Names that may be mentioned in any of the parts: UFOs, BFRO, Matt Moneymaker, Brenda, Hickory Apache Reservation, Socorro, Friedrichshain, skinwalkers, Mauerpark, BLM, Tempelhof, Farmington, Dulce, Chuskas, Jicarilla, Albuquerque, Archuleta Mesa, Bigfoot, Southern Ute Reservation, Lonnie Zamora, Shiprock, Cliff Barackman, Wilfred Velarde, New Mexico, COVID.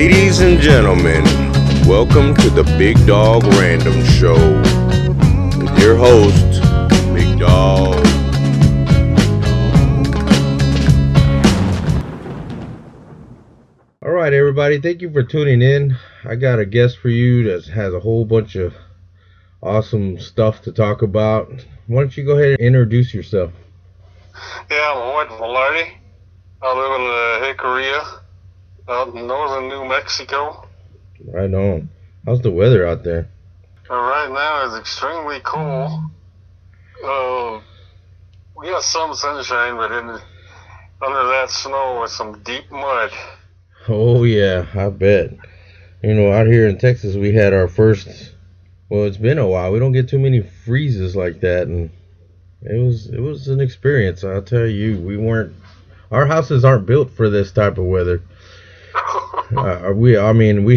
Ladies and gentlemen, welcome to the Big Dog Random Show with your host, Big Dog. All right, everybody, thank you for tuning in. I got a guest for you that has a whole bunch of awesome stuff to talk about. Why don't you go ahead and introduce yourself? Yeah, I'm Wilfred Velarde. I live in Jicarilla, out in northern New Mexico. Right on. How's the weather out there? Right now it's extremely cool. We got some sunshine, but under that snow is some deep mud. Oh yeah, I bet. You know, out here in Texas we had our first, well, it's been a while. We don't get too many freezes like that, and it was an experience, I'll tell you. Our houses aren't built for this type of weather. We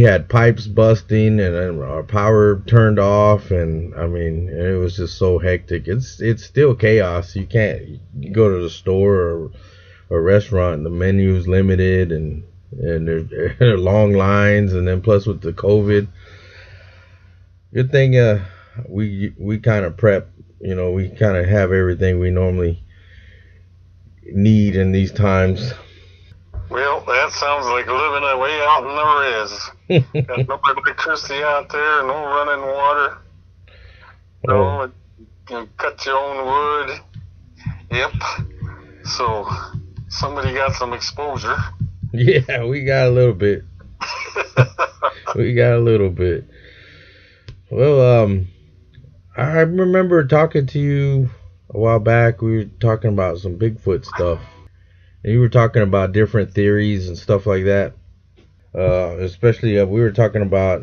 had pipes busting and our power turned off, and I mean, it was just so hectic. It's still chaos. You can't go to the store or a restaurant. The menu's limited, and there are long lines, and then plus with the COVID. Good thing we kind of prep. You know, we kind of have everything we normally need in these times. Well, that sounds like living a way out in the res. Got no electricity out there, no running water. No, you can cut your own wood. Yep. So somebody got some exposure. Yeah, we got a little bit. Well, I remember talking to you a while back. We were talking about some Bigfoot stuff. And you were talking about different theories and stuff like that. Especially we were talking about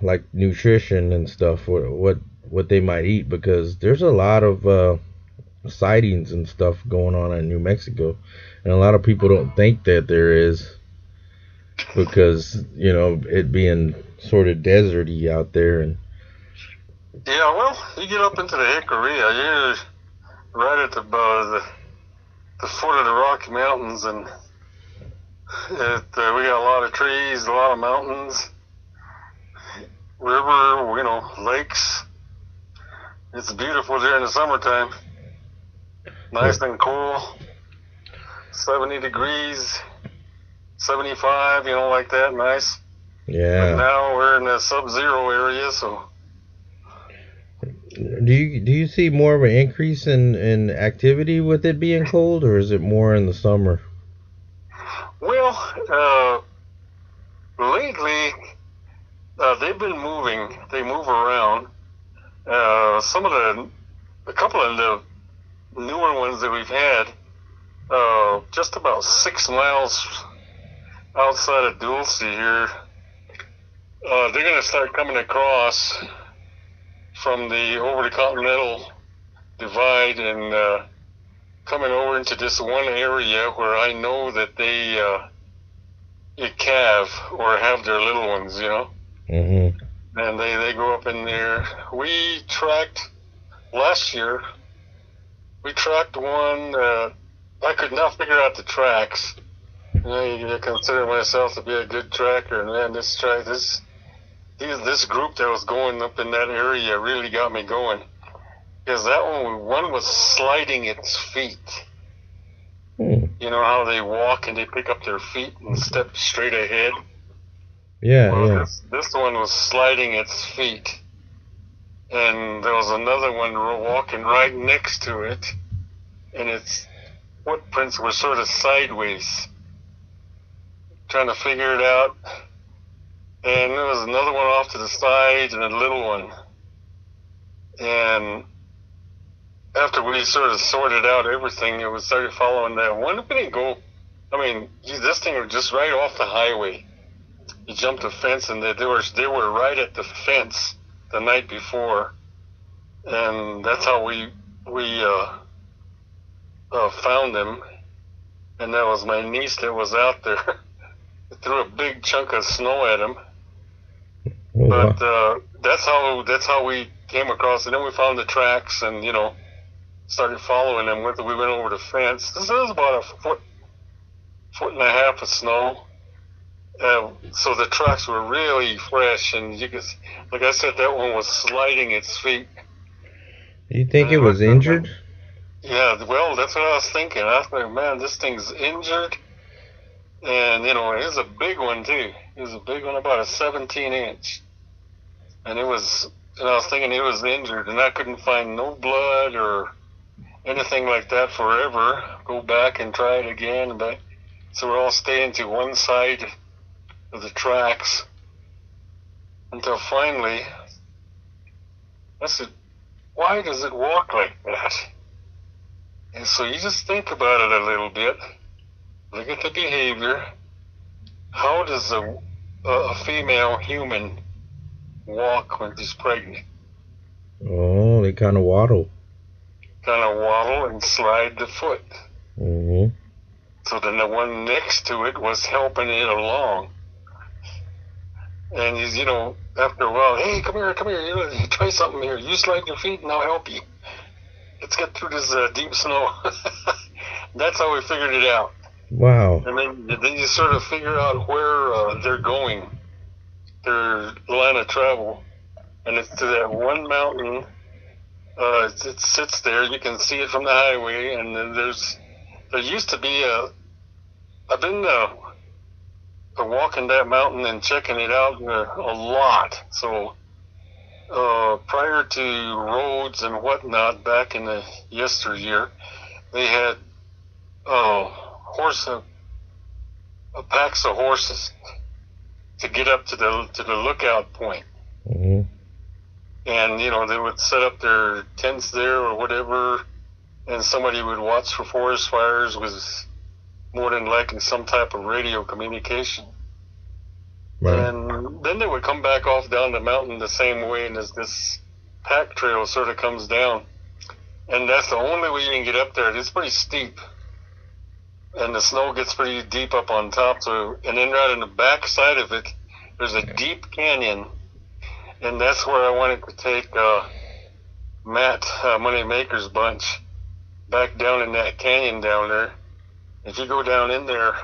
like nutrition and stuff, what they might eat, because there's a lot of sightings and stuff going on in New Mexico, and a lot of people don't think that there is, because you know, it being sort of deserty out there. And yeah, well, you get up into the Jicarilla, you're right at the foot of the Rocky Mountains, and we got a lot of trees, a lot of mountains, river, you know, lakes. It's beautiful there in the summertime. Nice and cool. 70 degrees, 75, you know, like that, nice. Yeah. But now we're in the sub-zero area, so. Do you see more of an increase in activity with it being cold, or is it more in the summer? Well, lately they've been moving. They move around. A couple of the newer ones that we've had, just about 6 miles outside of Dulce here, they're going to start coming across from over the Continental Divide and coming over into this one area where I know that they calve or have their little ones, you know. Mm-hmm. And they go up in there. We tracked last year. We tracked one. I could not figure out the tracks. You know, I consider myself to be a good tracker, and man, this group that was going up in that area really got me going, because that one was sliding its feet. You know how they walk and they pick up their feet and step straight ahead? Yeah, well, yeah. This one was sliding its feet, and there was another one walking right next to it, and its footprints were sort of sideways. Trying to figure it out. And there was another one off to the side and a little one. And after we sort of sorted out everything, we started following that one. We didn't go. I mean, this thing was just right off the highway. You jumped the fence, and they were right at the fence the night before. And that's how we found them. And that was my niece that was out there. Threw a big chunk of snow at him. But that's how we came across it. Then we found the tracks, and you know, started following them. We went over the fence. This is about a foot and a half of snow, So the tracks were really fresh, and you could, like I said, that one was sliding its feet. You think it was injured? Yeah, well, that's what I was thinking. I was like, man, this thing's injured. And, you know, it was a big one, too. It was a big one, about a 17-inch. And it was, and I was thinking it was injured, and I couldn't find no blood or anything like that forever. Go back and try it again. But so we're all staying to one side of the tracks until finally I said, why does it walk like that? And so you just think about it a little bit, look at the behavior. How does a female human walk when she's pregnant? Oh, they kind of waddle. Kind of waddle and slide the foot. Mm-hmm. So then the one next to it was helping it along. And he's, you know, after a while, hey, come here, you try something here. You slide your feet and I'll help you. Let's get through this deep snow. That's how we figured it out. Wow. And then you sort of figure out where they're going, their line of travel. And it's to that one mountain. It sits there. You can see it from the highway. And then there used to be I've been walking that mountain and checking it out a lot. So prior to roads and whatnot, back in the yesteryear, they had packs of horses to get up to the lookout point. Mm-hmm. And, you know, they would set up their tents there or whatever, and somebody would watch for forest fires with more than likely some type of radio communication. Right. And then they would come back off down the mountain the same way, and as this pack trail sort of comes down. And that's the only way you can get up there. It's pretty steep. And the snow gets pretty deep up on top. So, and then right on the back side of it, there's a deep canyon. And that's where I wanted to take Matt Moneymaker's bunch back down in that canyon down there. If you go down in there,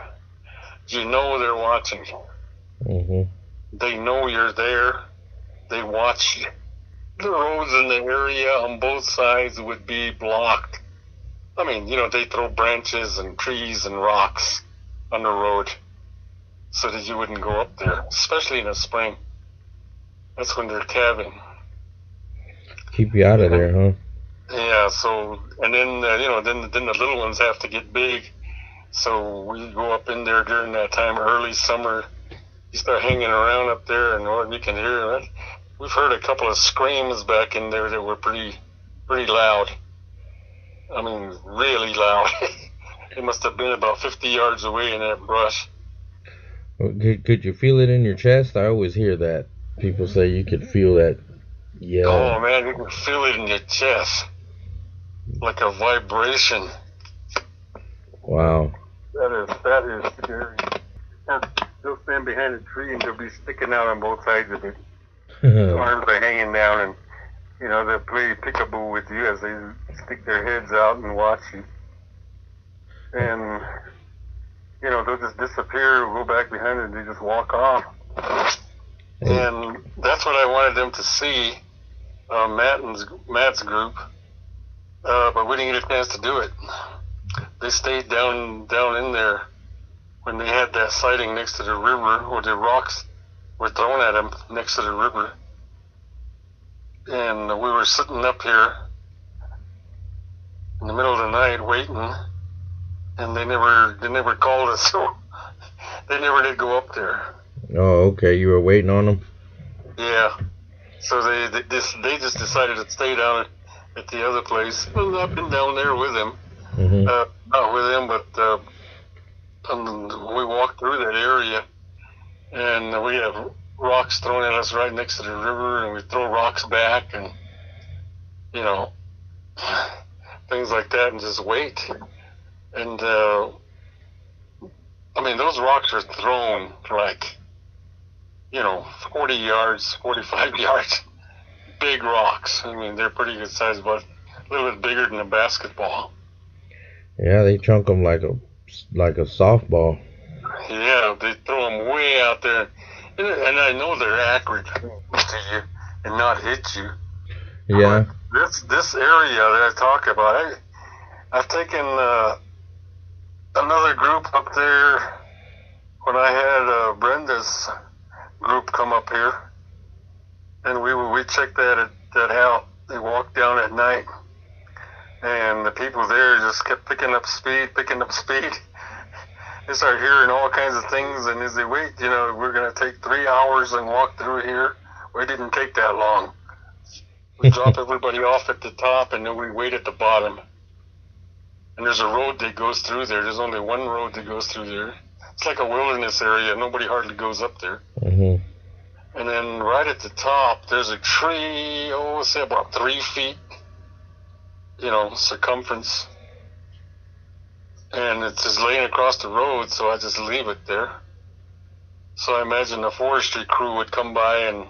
you know they're watching. Mm-hmm. They know you're there. They watch you. The roads in the area on both sides would be blocked. I mean, you know, they throw branches and trees and rocks on the road so that you wouldn't go up there, especially in the spring. That's when they're calving. Keep you out of there, huh? Yeah, so, and then, you know, then the little ones have to get big. So we go up in there during that time, early summer. You start hanging around up there, and Lord, you can hear it. We've heard a couple of screams back in there that were pretty loud. I mean, really loud. It must have been about 50 yards away in that brush. Well, could you feel it in your chest? I always hear that. People say you could feel that. Yeah. Oh, man, you can feel it in your chest. Like a vibration. Wow. That is scary. They'll stand behind a tree and they'll be sticking out on both sides of it. Arms are hanging down, and, you know, they'll play peekaboo with you as they stick their heads out and watch you. And, you know, they'll just disappear, go back behind it, and they just walk off. And that's what I wanted them to see, Matt's group, but we didn't get a chance to do it. They stayed down in there when they had that sighting next to the river, or the rocks were thrown at them next to the river. And we were sitting up here in the middle of the night waiting, and they never called us, so they never did go up there. Oh, okay. You were waiting on them? Yeah. So they just decided to stay down at the other place. Well, I've been down there with him. Mm-hmm. Not with him, but we walked through that area, and we have rocks thrown at us right next to the river, and we throw rocks back, and, you know, things like that, and just wait. And, I mean, those rocks are thrown, like, you know, 40 yards, 45 yards, big rocks. I mean, they're pretty good size, but a little bit bigger than a basketball. Yeah, they chunk them like a softball. Yeah, they throw them way out there. And I know they're accurate to you and not hit you. Yeah. This area that I talk about, I've taken another group up there when I had Brenda's group come up here. And we checked that out. They walked down at night. And the people there just kept picking up speed. They start hearing all kinds of things, and as they wait, you know, we're going to take 3 hours and walk through here. We didn't take that long. We drop everybody off at the top, and then we wait at the bottom. And there's a road that goes through there. There's only one road that goes through there. It's like a wilderness area. Nobody hardly goes up there. Mm-hmm. And then right at the top, there's a tree, say about 3 feet, you know, circumference. And it's just laying across the road, so I just leave it there. So I imagine the forestry crew would come by and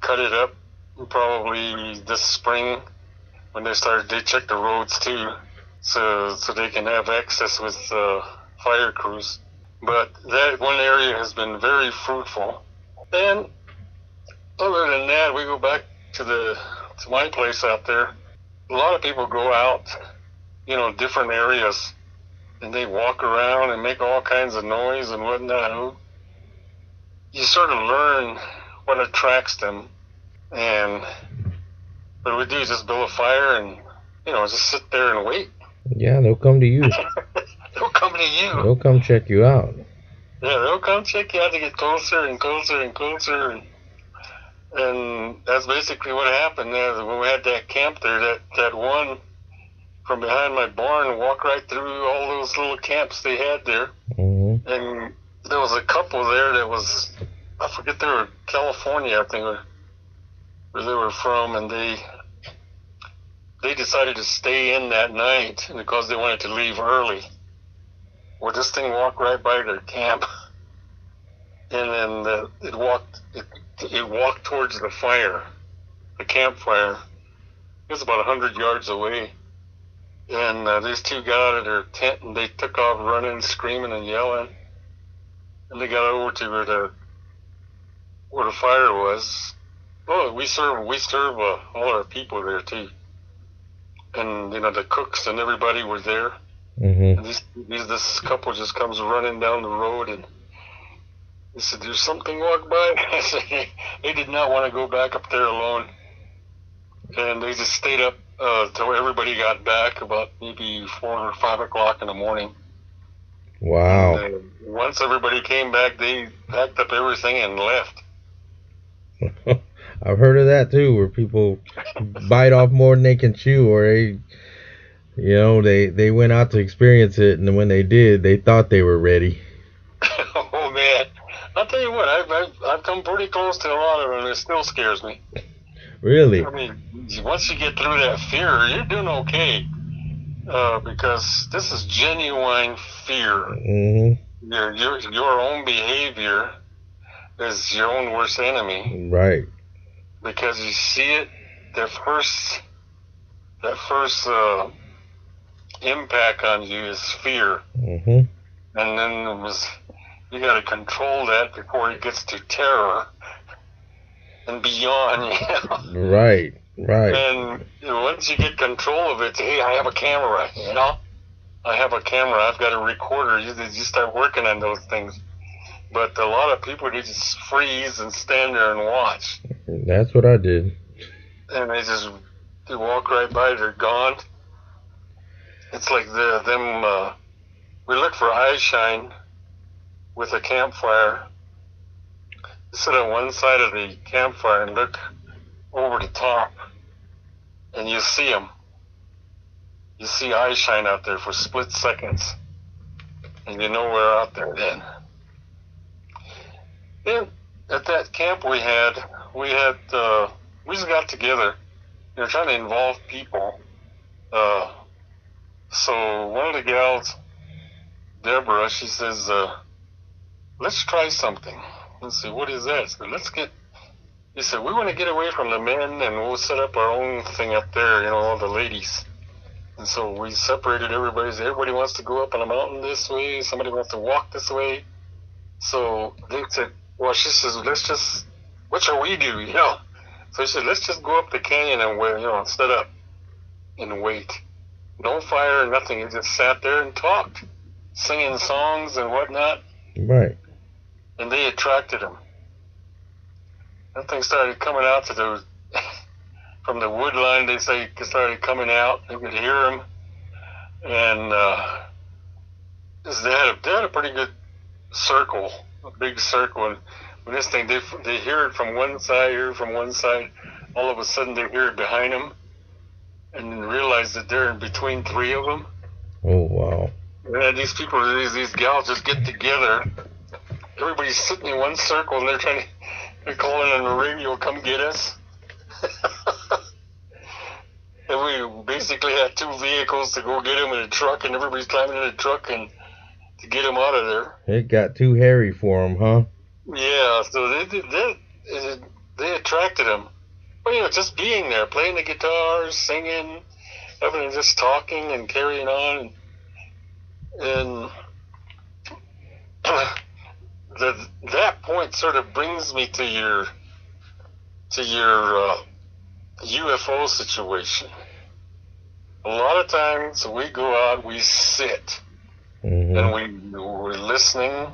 cut it up, probably this spring when they check the roads too, so they can have access with fire crews. But that one area has been very fruitful. And other than that, we go back to my place out there. A lot of people go out, you know, different areas. And they walk around and make all kinds of noise and whatnot. You sort of learn what attracts them. And what we do is just build a fire and, you know, just sit there and wait. Yeah, they'll come to you. They'll come to you. They'll come check you out. Yeah, they'll come check you out to get closer and closer and closer. And that's basically what happened there. When we had that camp there, that one from behind my barn, walk right through all those little camps they had there. Mm-hmm. And there was a couple there that was, I forget, they were California, I think, where they were from, and they decided to stay in that night because they wanted to leave early. Well, this thing walked right by their camp, and then it walked towards the fire, the campfire. It was about 100 yards away. And these two got out of their tent, and they took off running, screaming, and yelling. And they got over to where the fire was. Oh, we serve all our people there too. And you know, the cooks and everybody were there. Mm-hmm. And this couple just comes running down the road, and they said, "There's something walked by." I said, they did not want to go back up there alone, and they just stayed up. Till everybody got back about maybe 4 or 5 o'clock in the morning. Wow! And, once everybody came back, they packed up everything and left. I've heard of that too, where people bite off more than they can chew, or they went out to experience it, and when they did, they thought they were ready. Oh man! I'll tell you what, I've come pretty close to a lot of them, and it still scares me. Really? I mean, once you get through that fear, you're doing okay, because this is genuine fear. Mm-hmm. Your own behavior is your own worst enemy. Right. Because you see it, that first impact on you is fear. Mm-hmm. And then you got to control that before it gets to terror. And beyond, you know? Right. And you know, once you get control of it, hey, I have a camera, you know? I've got a recorder. You start working on those things. But a lot of people, they just freeze and stand there and watch. That's what I did. And they walk right by, they're gone. It's like we look for eye shine with a campfire. Sit on one side of the campfire and look over the top, and you see them. You see eye shine out there for split seconds, and you know we're out there then. Then at that camp we had we just got together. We were trying to involve people. So one of the gals, Deborah, she says, "Let's try something." And say, what is that? So he said, we want to get away from the men, and we'll set up our own thing up there, you know, all the ladies. And so we separated everybody. Everybody wants to go up on a mountain this way. Somebody wants to walk this way. So they said, well, she says, let's just, what shall we do, you know? So she said, let's just go up the canyon and, you know, set up and wait. No fire, nothing. They just sat there and talked, singing songs and whatnot. Right. And they attracted them. That thing started coming out to the, from the wood line, they say, started coming out. You could hear them. And they had a pretty good circle, a big circle. And when this thing, they hear it from one side, all of a sudden they hear it behind them and realize that they're in between three of them. Oh, wow. And these people, these gals just get together. Everybody's sitting in one circle and they're calling on the radio, come get us. And we basically had two vehicles to go get him in a truck, and everybody's climbing in a truck and to get him out of there. It got too hairy for him, huh? Yeah, so they attracted him. Well, you know, just being there, playing the guitars, singing, everything, just talking and carrying on. And that point sort of brings me to your UFO situation. A lot of times we go out, we sit, mm-hmm. and we're listening,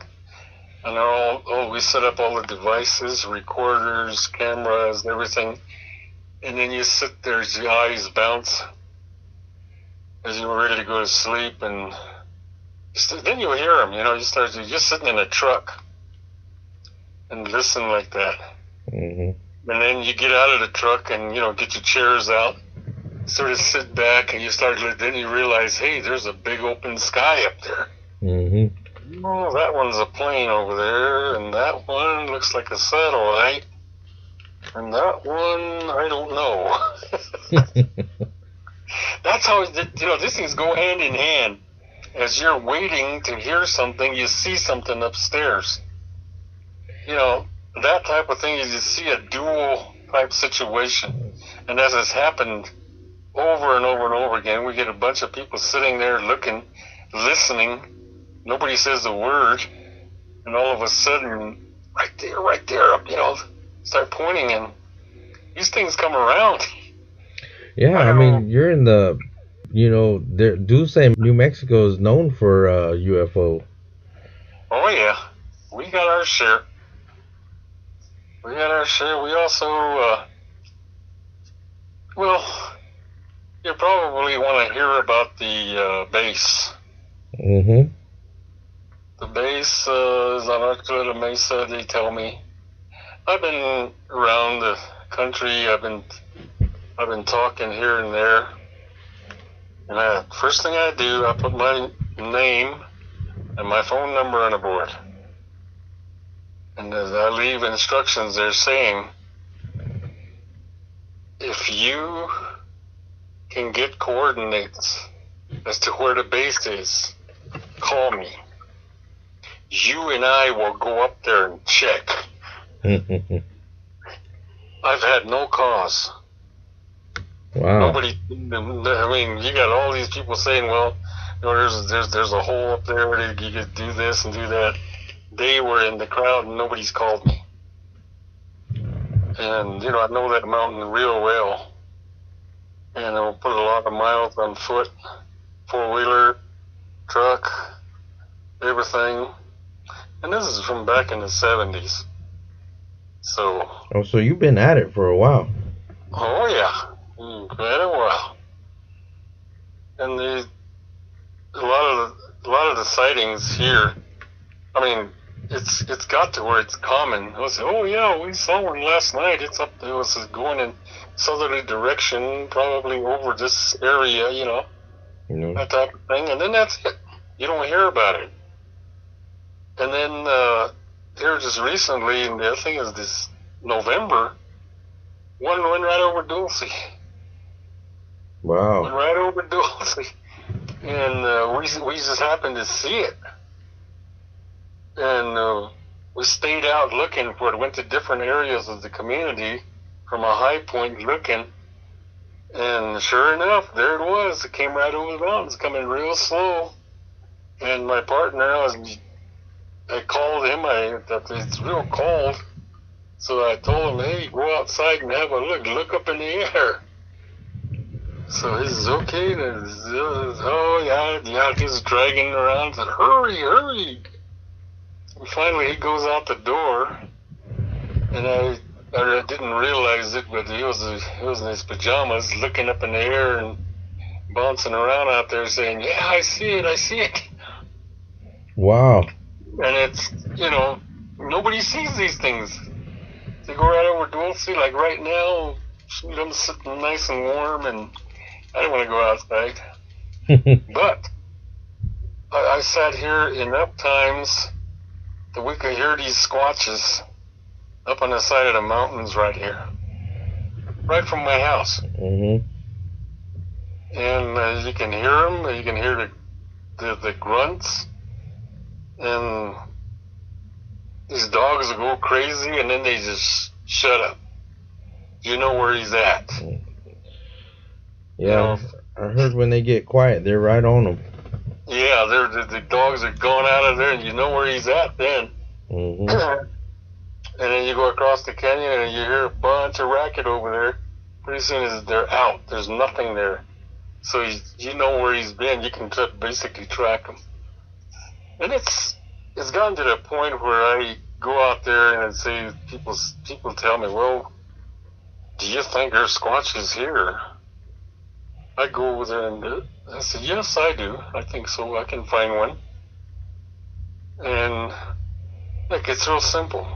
and we set up all the devices, recorders, cameras, everything, and then you sit there, your eyes bounce as you're ready to go to sleep, and then you hear them. You know, you're just sitting in a truck and listen like that. Mm-hmm. And then you get out of the truck and, you know, get your chairs out, sort of sit back, and then you realize, hey, there's a big open sky up there. Mm-hmm. Oh, that one's a plane over there, and that one looks like a satellite, and that one, I don't know. That's how, you know, these things go hand in hand. As you're waiting to hear something, you see something upstairs. You know, that type of thing is, you see a dual type situation, and as has happened over and over and over again, we get a bunch of people sitting there looking, listening, nobody says a word, and all of a sudden, right there, up, you know, start pointing, and these things come around. Yeah, I mean, you're in the, you know, Dulce, New Mexico is known for UFO. Oh yeah, we got our share. We also, you probably want to hear about the base. Mm-hmm. The base is on Archuleta Mesa, they tell me. I've been around the country. I've been talking here and there. And first thing I do, I put my name and my phone number on a board. And as I leave instructions, they're saying, if you can get coordinates as to where the base is, call me. You and I will go up there and check. I've had no cause. Wow. Nobody, you got all these people saying, well, you know, there's a hole up there where you could do this and do that. They were in the crowd and nobody's called me. And, you know, I know that mountain real well. And I'll put a lot of miles on foot, four-wheeler, truck, everything. And this is from back in the 70s. So. Oh, so you've been at it for a while. Oh, yeah. Quite a while. And a lot of the sightings here, I mean, it's got to where it's common. I said, oh yeah, we saw one last night. It's up there. It was going in southerly direction, probably over this area, you know, mm-hmm. that type of thing. And then that's it. You don't hear about it. And then here just recently, and the thing is this November, one went right over Dulce. Wow. Went right over Dulce, and we just happened to see it. And we stayed out looking for it, went to different areas of the community from a high point looking, And sure enough, there it was. It came right over the mountains, coming real slow. And my partner, I called him. It's real cold. So I told him, hey, go outside and have a look. Look up in the air. So he says, okay. And he says, oh, yeah, he's dragging around. Said, hurry, hurry. And finally, he goes out the door. And I didn't realize it, but he was in his pajamas looking up in the air and bouncing around out there saying, yeah, I see it, I see it. Wow. And it's, nobody sees these things. They go right over Dulce, like right now, I'm sitting nice and warm and I don't want to go outside. But I sat here enough times that we could hear these squatches up on the side of the mountains right here, right from my house. Mm-hmm. And you can hear them, you can hear the grunts, and these dogs will go crazy, and then they just shut up. You know where he's at. Yeah, I heard when they get quiet, they're right on them. Yeah, the dogs are going out of there, and you know where he's at then. Mm-hmm. And then you go across the canyon and you hear a bunch of racket over there. Pretty soon as they're out, there's nothing there. So you know where he's been. You can basically track him. And it's gotten to the point where I go out there and say, people tell me, well, do you think there's squatches here? I go over there and I say, yes, I do. I think so. I can find one. And it's real simple.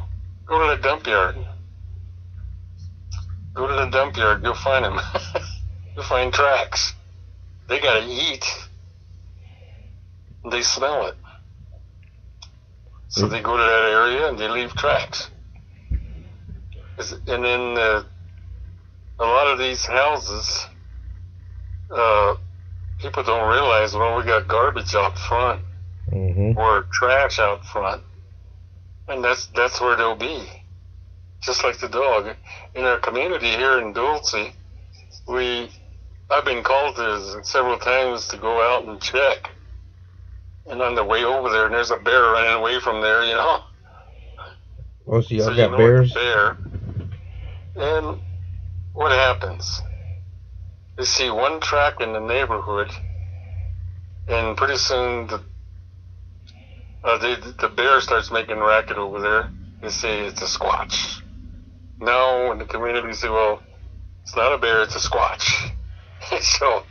Go to the dump yard. Go to the dump yard. You'll find them. You'll find tracks. They gotta eat. They smell it. So they go to that area and they leave tracks. And then a lot of these houses, people don't realize, well, we got garbage out front, mm-hmm. or trash out front. And that's where they'll be, just like the dog. In our community here in Dulce, I've been called several times to go out and check. And on the way over there, and there's a bear running away from there, Oh, so y'all got bears? Bear. And what happens? They see one track in the neighborhood, and pretty soon the bear starts making racket over there. They say it's a squatch. Now, in the community, say, well, it's not a bear, it's a squatch. So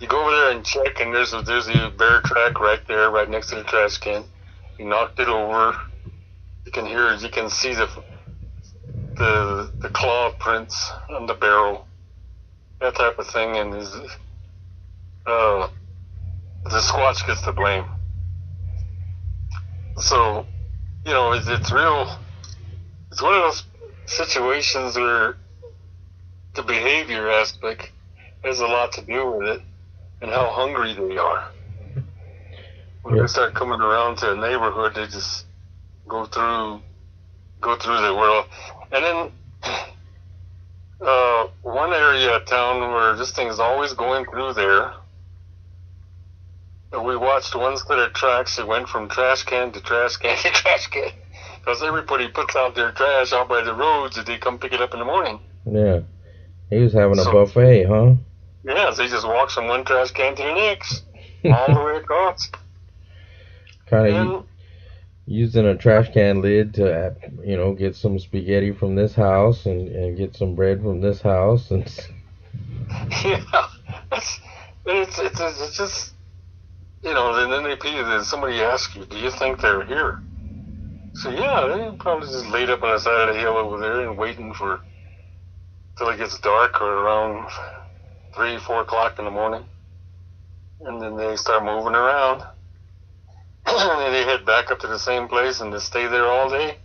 you go over there and check, and there's a bear track right there, right next to the trash can. You knocked it over. You can hear, you can see the claw prints on the barrel, that type of thing. And the squatch gets the blame. So, it's real. It's one of those situations where the behavior aspect has a lot to do with it and how hungry they are. When they start coming around to a neighborhood, they just go through the world. And then one area of town where this thing's always going through there, we watched one set of tracks that went from trash can to trash can to trash can. Because everybody puts out their trash out by the roads and they come pick it up in the morning. Yeah. He was having a buffet, huh? Yeah, so he just walks from one trash can to the next. All the way across. Kind of using a trash can lid to, get some spaghetti from this house and get some bread from this house. And yeah. It's just... and then somebody asks you, do you think they're here? So, yeah, they probably just laid up on the side of the hill over there and waiting till it gets dark or around 3, 4 o'clock in the morning. And then they start moving around. And then they head back up to the same place and they stay there all day.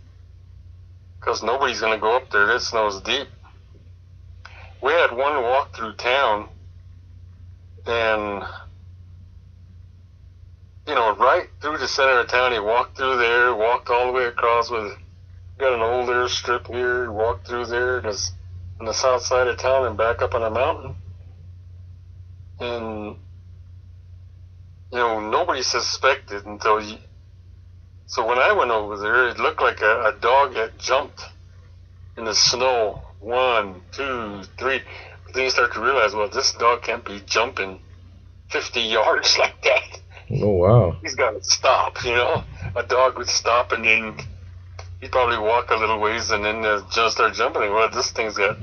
Because nobody's going to go up there. That snow's deep. We had one walk through town and... right through the center of town, he walked through there, walked all the way across with, got an old airstrip here, walked through there, just on the south side of town and back up on a mountain. and nobody suspected until you. So when I went over there, it looked like a dog had jumped in the snow. 1, 2, 3. But then you start to realize, well, this dog can't be jumping 50 yards like that. Oh, wow. He's got to stop, A dog would stop and then he'd probably walk a little ways and then just start jumping. Well, this thing's got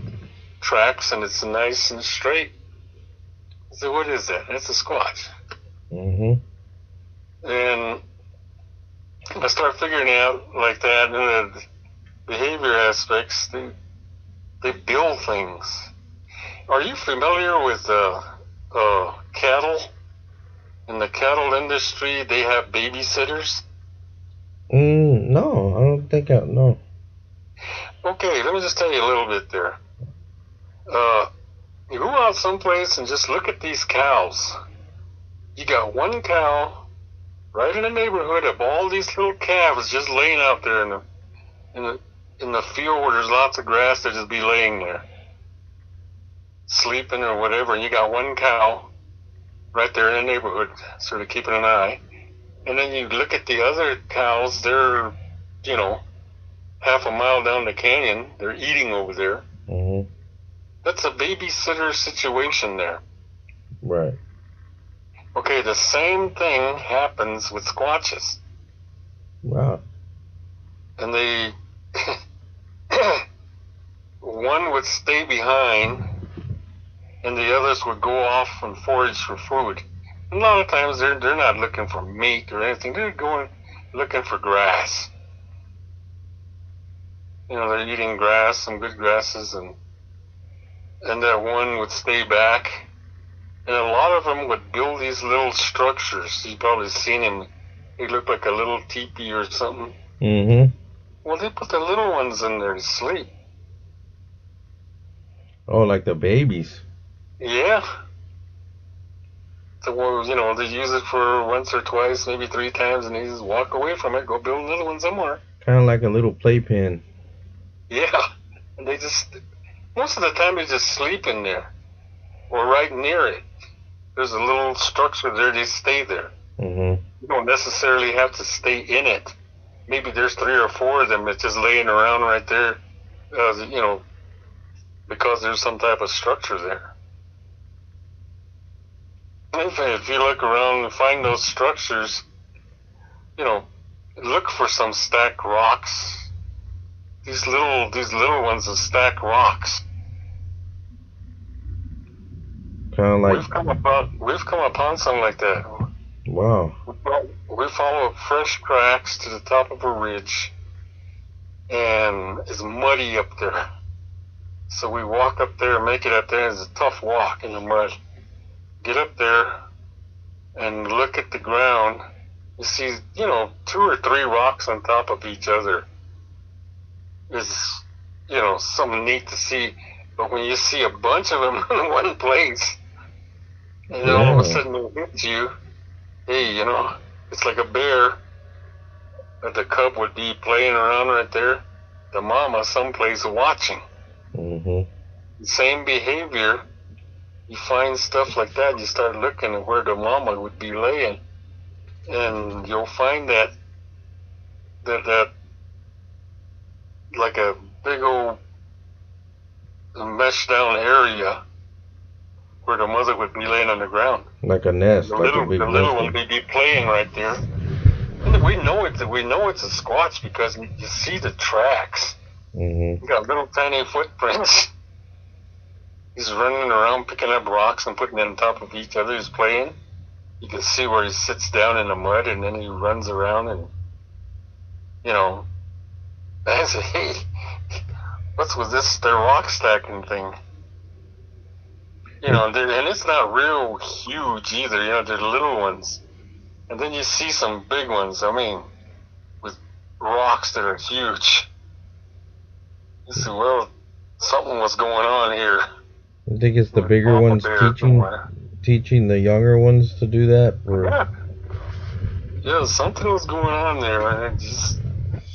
tracks and it's nice and straight. So what is that? That's a squatch. Mm-hmm. And I start figuring out like that, and the behavior aspects, they build things. Are you familiar with cattle? In the cattle industry, they have babysitters? No, I don't think I know. Okay, let me just tell you a little bit there. You go out someplace and just look at these cows. You got one cow right in the neighborhood of all these little calves just laying out there in the field where there's lots of grass. They just be laying there, sleeping or whatever. And you got one cow right there in the neighborhood, sort of keeping an eye. And then you look at the other cows. They're, half a mile down the canyon. They're eating over there. Mm-hmm. That's a babysitter situation there. Right. Okay, the same thing happens with squatches. Wow. And they... one would stay behind, and the others would go off and forage for food. And a lot of times they're not looking for meat or anything. They're going looking for grass. They're eating grass, some good grasses, and that one would stay back. And a lot of them would build these little structures. You've probably seen them. They look like a little teepee or something. Mm-hmm. Well, they put the little ones in there to sleep. Oh, like the babies. Yeah. So, well, they use it for once or twice, maybe 3 times, and they just walk away from it, go build another one somewhere. Kind of like a little playpen. Yeah. And they just... Most of the time, they just sleep in there. Or right near it. There's a little structure there. They stay there. Mm-hmm. You don't necessarily have to stay in it. Maybe there's 3 or 4 of them that's just laying around right there, because there's some type of structure there. If you look around and find those structures, look for some stacked rocks. These little ones will stack rocks. We've come upon something like that. Wow. We follow fresh cracks to the top of a ridge, and it's muddy up there. So we walk up there, make it up there. It's a tough walk in the mud. Get up there and look at the ground. You see, 2 or 3 rocks on top of each other. It's, something neat to see. But when you see a bunch of them in one place, and then all of a sudden it hits you, hey, it's like a bear. The cub would be playing around right there. The mama someplace watching. Mm-hmm. Same behavior. You find stuff like that. You start looking at where the mama would be laying, and you'll find that like a big old meshed down area where the mother would be laying on the ground. Like a nest. The little one would be playing right there. And we know it's a squatch because you see the tracks. Mm-hmm. You got little tiny footprints. He's running around picking up rocks and putting them on top of each other. He's playing. You can see where he sits down in the mud and then he runs around and, I say, hey, what's with their rock stacking thing? And it's not real huge either. They're little ones. And then you see some big ones, with rocks that are huge. You say, well, something was going on here. I think it's the bigger ones teaching the younger ones to do that? Or? Yeah, something was going on there.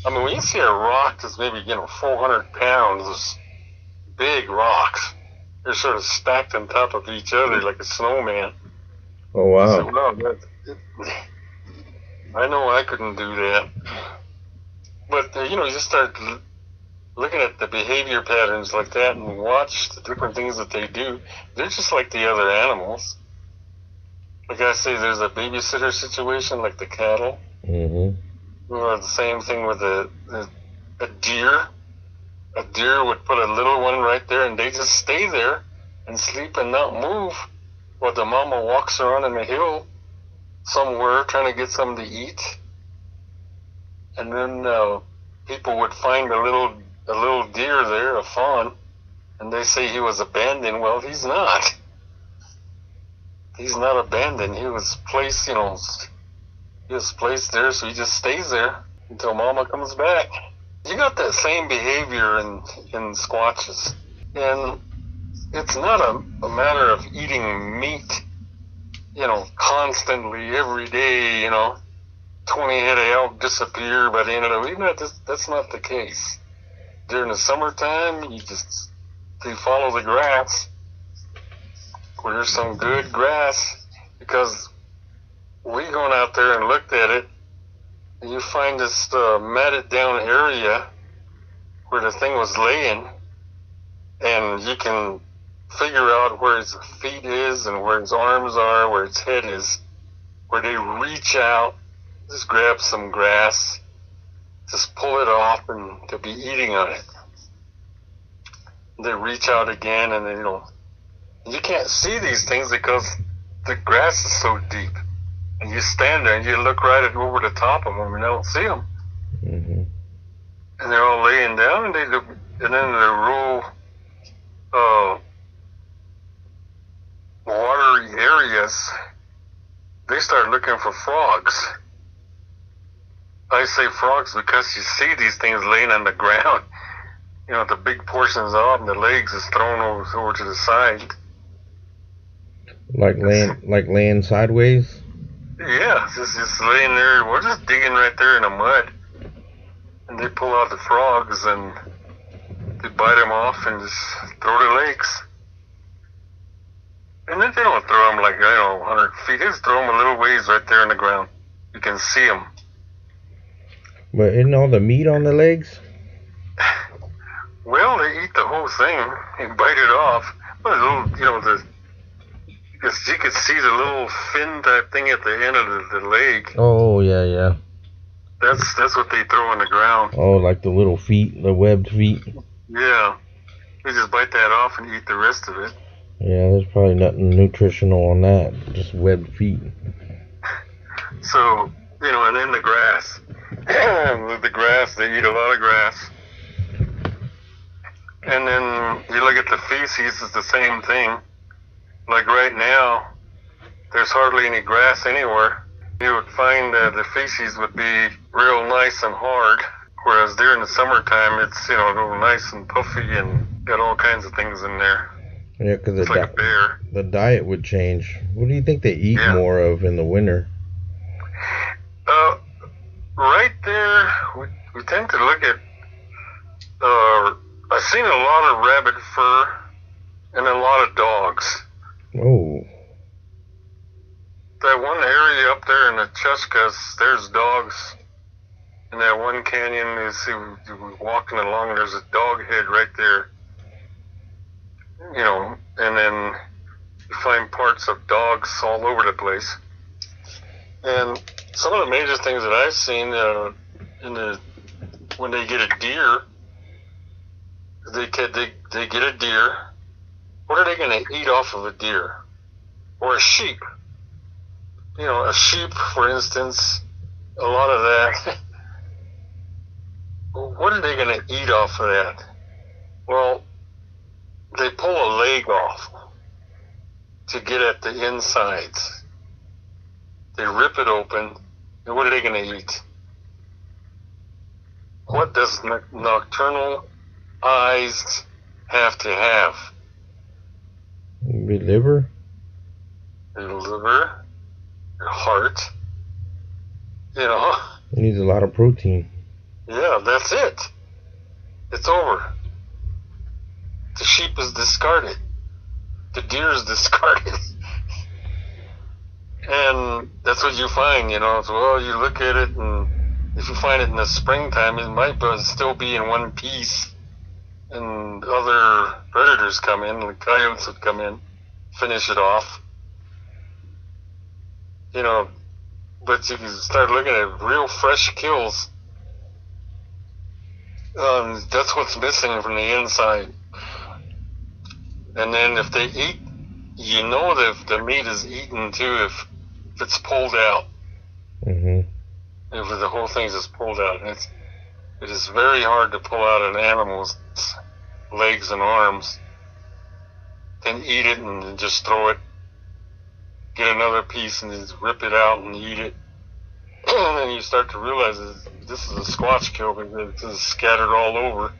When you see a rock that's maybe, 400 pounds, big rocks, They're sort of stacked on top of each other like a snowman. Oh, wow. So, wow, I know I couldn't do that. But, you know, you just start looking at the behavior patterns like that and watch the different things that they do. They're just like the other animals. Like I say, there's a babysitter situation, like the cattle. Mm-hmm. Or the same thing with a deer. A deer would put a little one right there, and they just stay there and sleep and not move while the mama walks around in the hill somewhere trying to get something to eat. And then people would find a little deer there, a fawn, and they say he was abandoned. Well, he's not. He's not abandoned. He was placed, you know, he was placed there, so he just stays there until mama comes back. You got that same behavior in squatches. And it's not a matter of eating meat, you know, constantly, every day, you know, 20 head of elk disappear by the end of the week. No, that's not the case. During the summertime, they follow the grass. Where there's some good grass, because we gone out there and looked at it, and you find this matted down area where the thing was laying, and you can figure out where its feet is and where its arms are, where its head is, where they reach out, just grab some grass, just pull it off, and they'll be eating on it. They reach out again, and they, you know, you can't see these things because the grass is so deep. And you stand there and you look right over the top of them and don't see them. Mm-hmm. And they're all laying down, and then they roll watery areas. They start looking for frogs. I say frogs because you see these things laying on the ground. You know, the big portions off and the legs is thrown over to the side. Like laying sideways? Yeah, just laying there. We're just digging right there in the mud. And they pull out the frogs and they bite them off and just throw their legs. And then they don't throw them like, 100 feet. They just throw them a little ways right there in the ground. You can see them. But isn't all the meat on the legs? Well, they eat the whole thing and bite it off. But you can see the little fin type thing at the end of the leg. Oh, yeah. That's what they throw on the ground. Oh, like the little feet, the webbed feet. Yeah. They just bite that off and eat the rest of it. Yeah, there's probably nothing nutritional on that. Just webbed feet. So, and then the grass. The grass, they eat a lot of grass. And then you look at the feces, it's the same thing. Like right now, there's hardly any grass anywhere. You would find that the feces would be real nice and hard, whereas during the summertime, it's, real nice and puffy and got all kinds of things in there. Yeah, because it's like a bear. The diet would change. What do you think they eat more of in the winter? Right there, we tend to look at... I've seen a lot of rabbit fur and a lot of dogs. Oh. That one area up there in the Chuskas, there's dogs. In that one canyon, you see, we're walking along, there's a dog head right there. And then you find parts of dogs all over the place. And some of the major things that I've seen when they get a deer, they get a deer. What are they going to eat off of a deer or a sheep? A sheep, for instance, a lot of that. What are they going to eat off of that? Well, they pull a leg off to get at the insides. They rip it open, and what are they going to eat? What does nocturnal eyes have to have? Maybe liver? Your liver, your heart, It needs a lot of protein. Yeah, that's it. It's over. The sheep is discarded. the deer is discarded. And that's what you find, you know. So, well, you look at it, and if you find it in the springtime, it might still be in one piece. And other predators come in, the coyotes would come in, finish it off. You know, but you can start looking at real fresh kills. That's what's missing from the inside. And then if they eat, you know that if the meat is eaten too, if it's pulled out. Mm-hmm. If the whole thing is just pulled out. And it is very hard to pull out an animal's legs and arms, then eat it and just throw it. Get another piece and just rip it out and eat it. And then you start to realize this is a squatch kill because it's just scattered all over.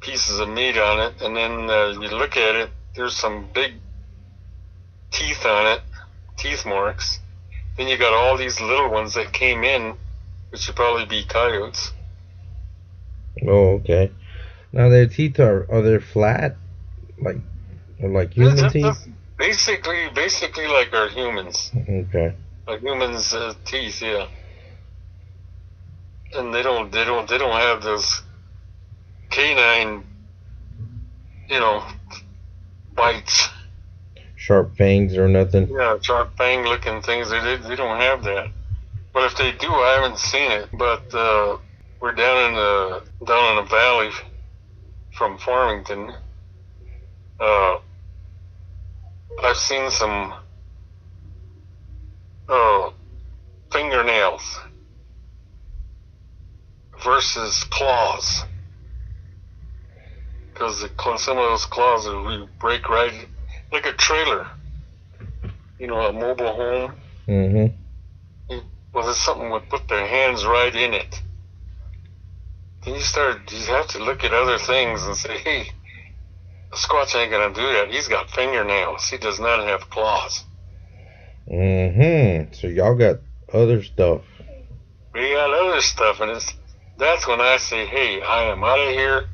Pieces of meat on it. And then you look at it, there's some big teeth on it, teeth marks. Then you got all these little ones that came in, which should probably be coyotes. Oh, okay. Now their teeth are they flat, like human teeth? Basically like our humans. Okay. Like humans' teeth, yeah. And they don't have those canine, you know, bites. Sharp fangs or nothing. Yeah, sharp fang looking things. They don't have that. But if they do, I haven't seen it. But we're down in a valley from Farmington. I've seen some fingernails versus claws, because some of those claws will break right like a trailer, you know, a mobile home. Mm-hmm. Well, there's something would put their hands right in it. Then you have to look at other things and say, hey, a Squatch ain't gonna do that. He's got fingernails. He does not have claws. Mm-hmm. So y'all got other stuff. We got other stuff, and that's when I say, hey, I am out of here.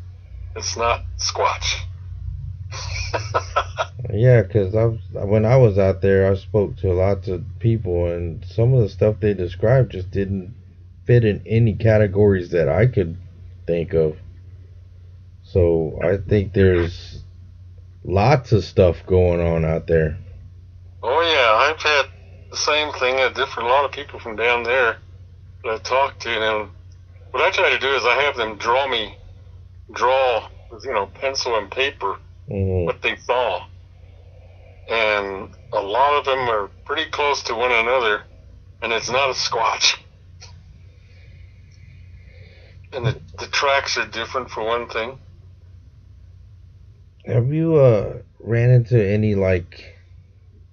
It's not Squatch. Yeah, because when I was out there, I spoke to lots of people, and some of the stuff they described just didn't fit in any categories that I could think of. So I think there's lots of stuff going on out there. Oh, yeah. I've had the same thing. A lot of people from down there that I talked to. And what I try to do is I have them draw, you know, pencil and paper, mm-hmm. what they saw. And a lot of them are pretty close to one another, and it's not a Squatch. And the tracks are different, for one thing. Have you ran into any, like,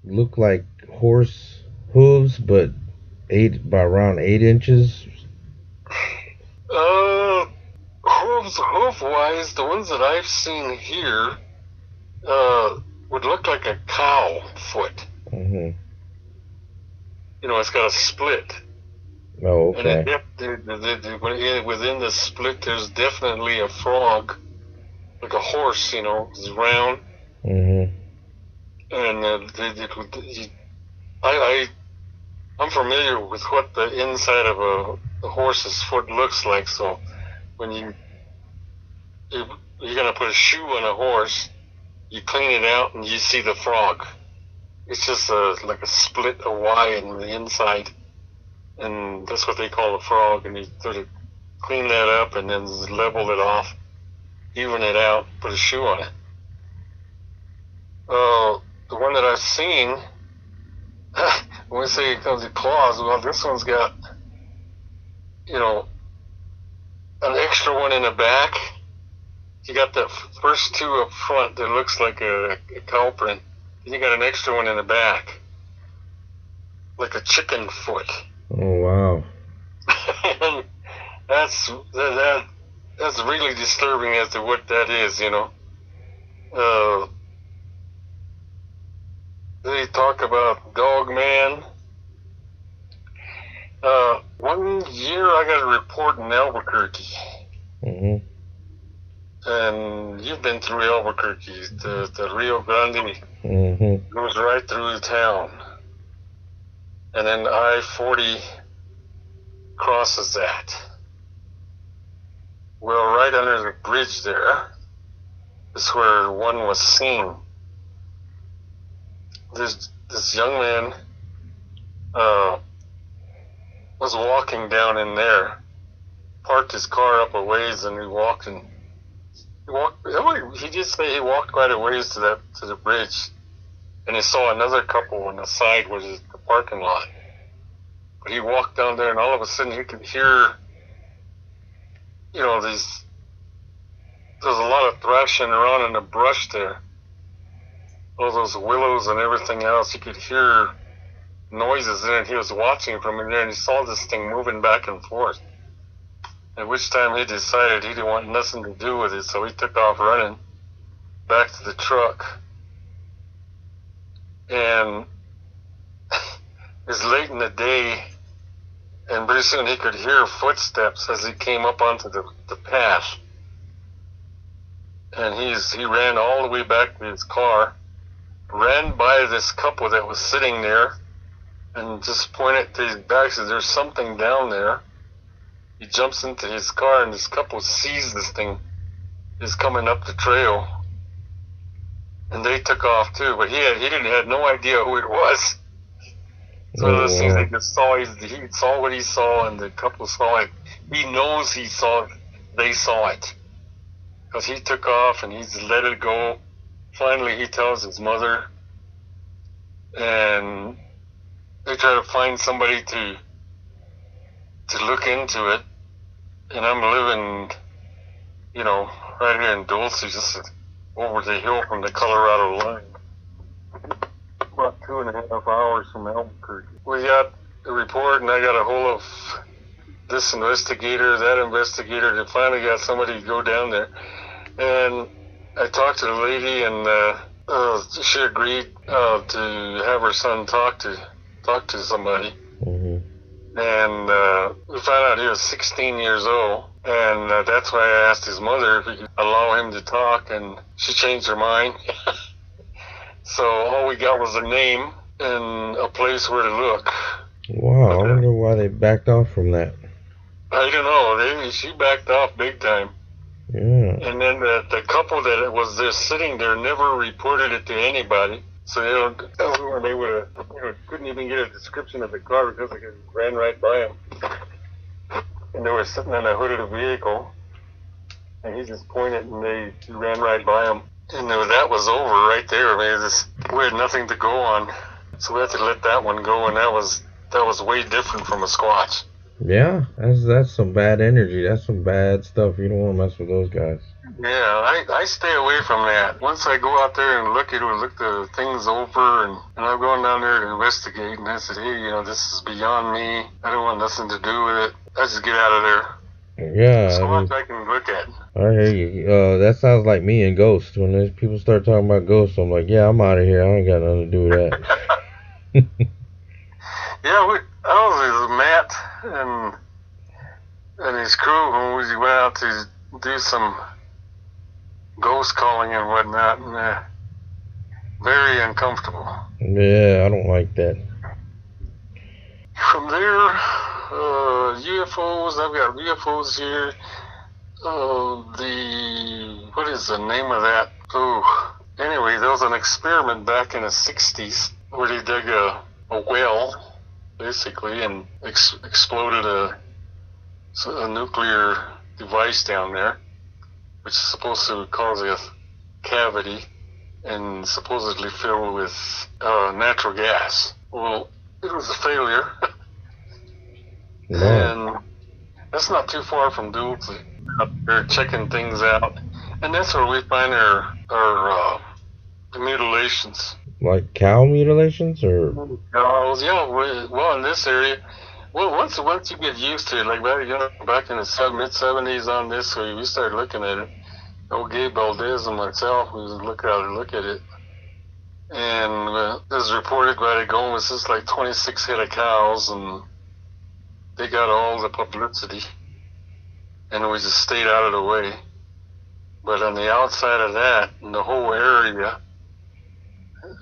look like horse hooves, but around 8 inches? Hoof-wise, the ones that I've seen here would look like a cow foot. Mm-hmm. You know, it's got a split. Oh, okay. And within the split, there's definitely a frog. Like a horse, you know, it's round. Mm-hmm. And I'm familiar with what the inside of a horse's foot looks like. So when you're going to put a shoe on a horse, you clean it out and you see the frog. It's just like a split, a Y in the inside. And that's what they call a frog. And you sort of clean that up and then level it off. Even it out, put a shoe on it. The one that I've seen, when we say it comes to claws, well, this one's got, you know, an extra one in the back. You got the first two up front that looks like a cow print. Then you got an extra one in the back, like a chicken foot. Oh, wow. And that's really disturbing as to what that is, you know. They talk about dog man. One year I got a report in Albuquerque. Mm-hmm. And you've been through Albuquerque, the Rio Grande goes right through the town. And then I-40 crosses that. Well, right under the bridge there is where one was seen. This young man was walking down in there, parked his car up a ways, and he walked. He did say he walked quite a ways to the bridge, and he saw another couple on the side was the parking lot. But he walked down there, and all of a sudden he could hear, you know, there's a lot of thrashing around in the brush there. All those willows and everything else, he could hear noises in it. He was watching from in there, and he saw this thing moving back and forth. At which time he decided he didn't want nothing to do with it, so he took off running back to the truck. And it's late in the day, and pretty soon he could hear footsteps as he came up onto the path. And he ran all the way back to his car, ran by this couple that was sitting there, and just pointed to his back, said, "There's something down there." He jumps into his car, and this couple sees this thing is coming up the trail, and they took off too. But he had no idea who it was. So those things they just saw. He saw what he saw, and the couple saw it. He knows he saw it. They saw it because he took off and he's let it go. Finally, he tells his mother, and they try to find somebody to look into it. And I'm living, you know, right here in Dulce, just over the hill from the Colorado line, about 2.5 hours from Albuquerque. We got the report, and I got a hold of this investigator, that investigator, and finally got somebody to go down there. And I talked to the lady, and she agreed to have her son talk to somebody. And we found out he was 16 years old, and that's why I asked his mother if he could allow him to talk, and she changed her mind. So all we got was a name and a place where to look. Wow, I wonder why they backed off from that. I don't know. She backed off big time. Yeah. And then the couple that was there sitting there never reported it to anybody. So they couldn't even get a description of the car because it ran right by him. And they were sitting on the hood of the vehicle, and he just pointed, and he ran right by him. And that was over right there. I mean, we had nothing to go on, so we had to let that one go. And that was way different from a Squatch. Yeah, that's some bad energy. That's some bad stuff. You don't want to mess with those guys. Yeah, I stay away from that. Once I go out there and look the things over, and I'm going down there to investigate, and I said, hey, you know, this is beyond me. I don't want nothing to do with it. I just get out of there. Yeah. So much I can look at. I hear you. That sounds like me and ghosts. When there's people start talking about ghosts, I'm like, yeah, I'm out of here. I ain't got nothing to do with that. Yeah, I was with Matt and his crew when we went out to do some ghost calling and whatnot, and very uncomfortable. Yeah, I don't like that. From there, UFOs, I've got UFOs here. What is the name of that? Oh, anyway, there was an experiment back in the 60s where they dug a well, basically, and exploded a nuclear device down there, which is supposed to cause a cavity and supposedly filled with natural gas. Well, it was a failure. And that's not too far from Dulce. They're checking things out, and that's where we find our mutilations. Like cow mutilations, or cows? Yeah. Well, in this area. Well, once you get used to it, like back in the mid-70s on this way, we started looking at it. Old Gabe Baldez and myself, we would look at it. And it was reported by the Gome, it's just like 26 head of cows, and they got all the publicity. And we just stayed out of the way. But on the outside of that, in the whole area,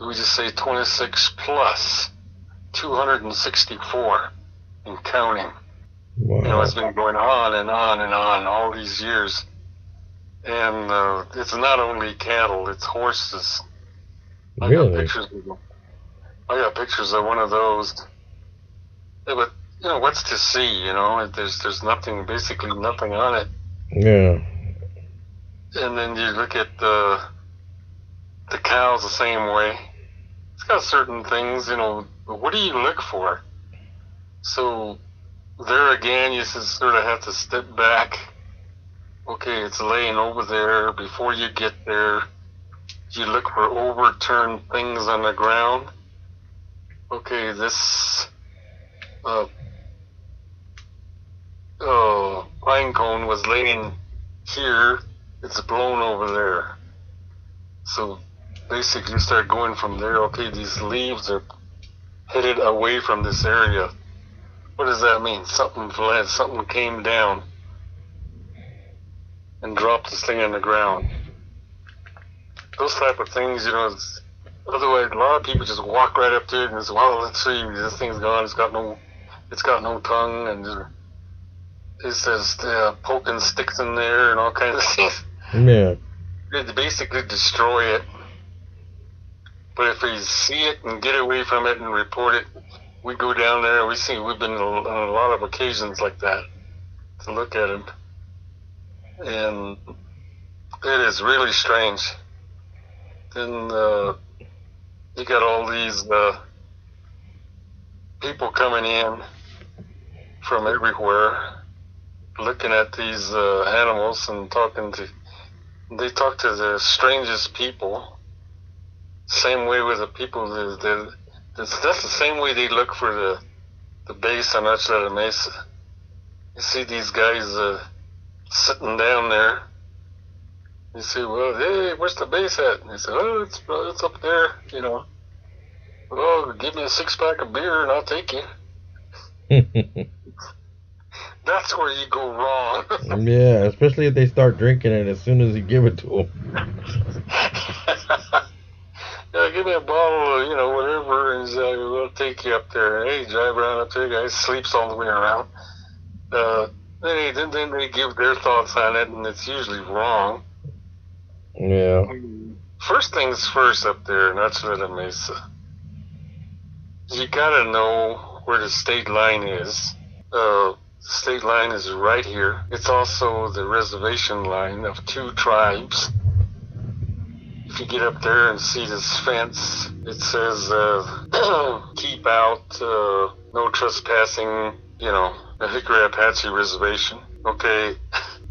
we just say 26 plus 264 and counting. Wow. You know, it's been going on and on and on all these years. And it's not only cattle, it's horses. Really? I got pictures of one of those. Yeah, but, you know, what's to see, you know? There's nothing, basically nothing on it. Yeah. And then you look at the cows the same way. It's got certain things, you know, what do you look for? So there again, you sort of have to step back. Okay, it's laying over there. Before you get there, you look for overturned things on the ground. Okay, this pine cone was laying here. It's blown over there. So basically you start going from there. Okay, these leaves are headed away from this area. What does that mean? Something came down and dropped this thing on the ground. Those type of things, you know, otherwise a lot of people just walk right up to it and say, well, let's see, this thing's gone, it's got no tongue, and it says poking sticks in there and all kinds of things. Yeah. They basically destroy it. But if we see it and get away from it and report it, we go down there, we've been on a lot of occasions like that to look at it. And it is really strange. Then you got all these people coming in from everywhere, looking at these animals and they talk to the strangest people. Same way with the people. That's the same way they look for the base on Archuleta Mesa. You see these guys sitting down there. You say, well, hey, where's the base at? And they say, oh, it's up there, you know. Well, give me a six-pack of beer and I'll take you. That's where you go wrong. Yeah, especially if they start drinking it as soon as you give it to them. Yeah, give me a bottle of, you know, whatever, and we'll take you up there. Hey, drive around up there, guys. Sleeps all the way around. Then they give their thoughts on it, and it's usually wrong. Yeah. First things first up there in Archuleta Mesa. You gotta know where the state line is. The state line is right here. It's also the reservation line of two tribes. If you get up there and see this fence, it says, keep out, no trespassing, you know, the Hickory Apache Reservation. Okay,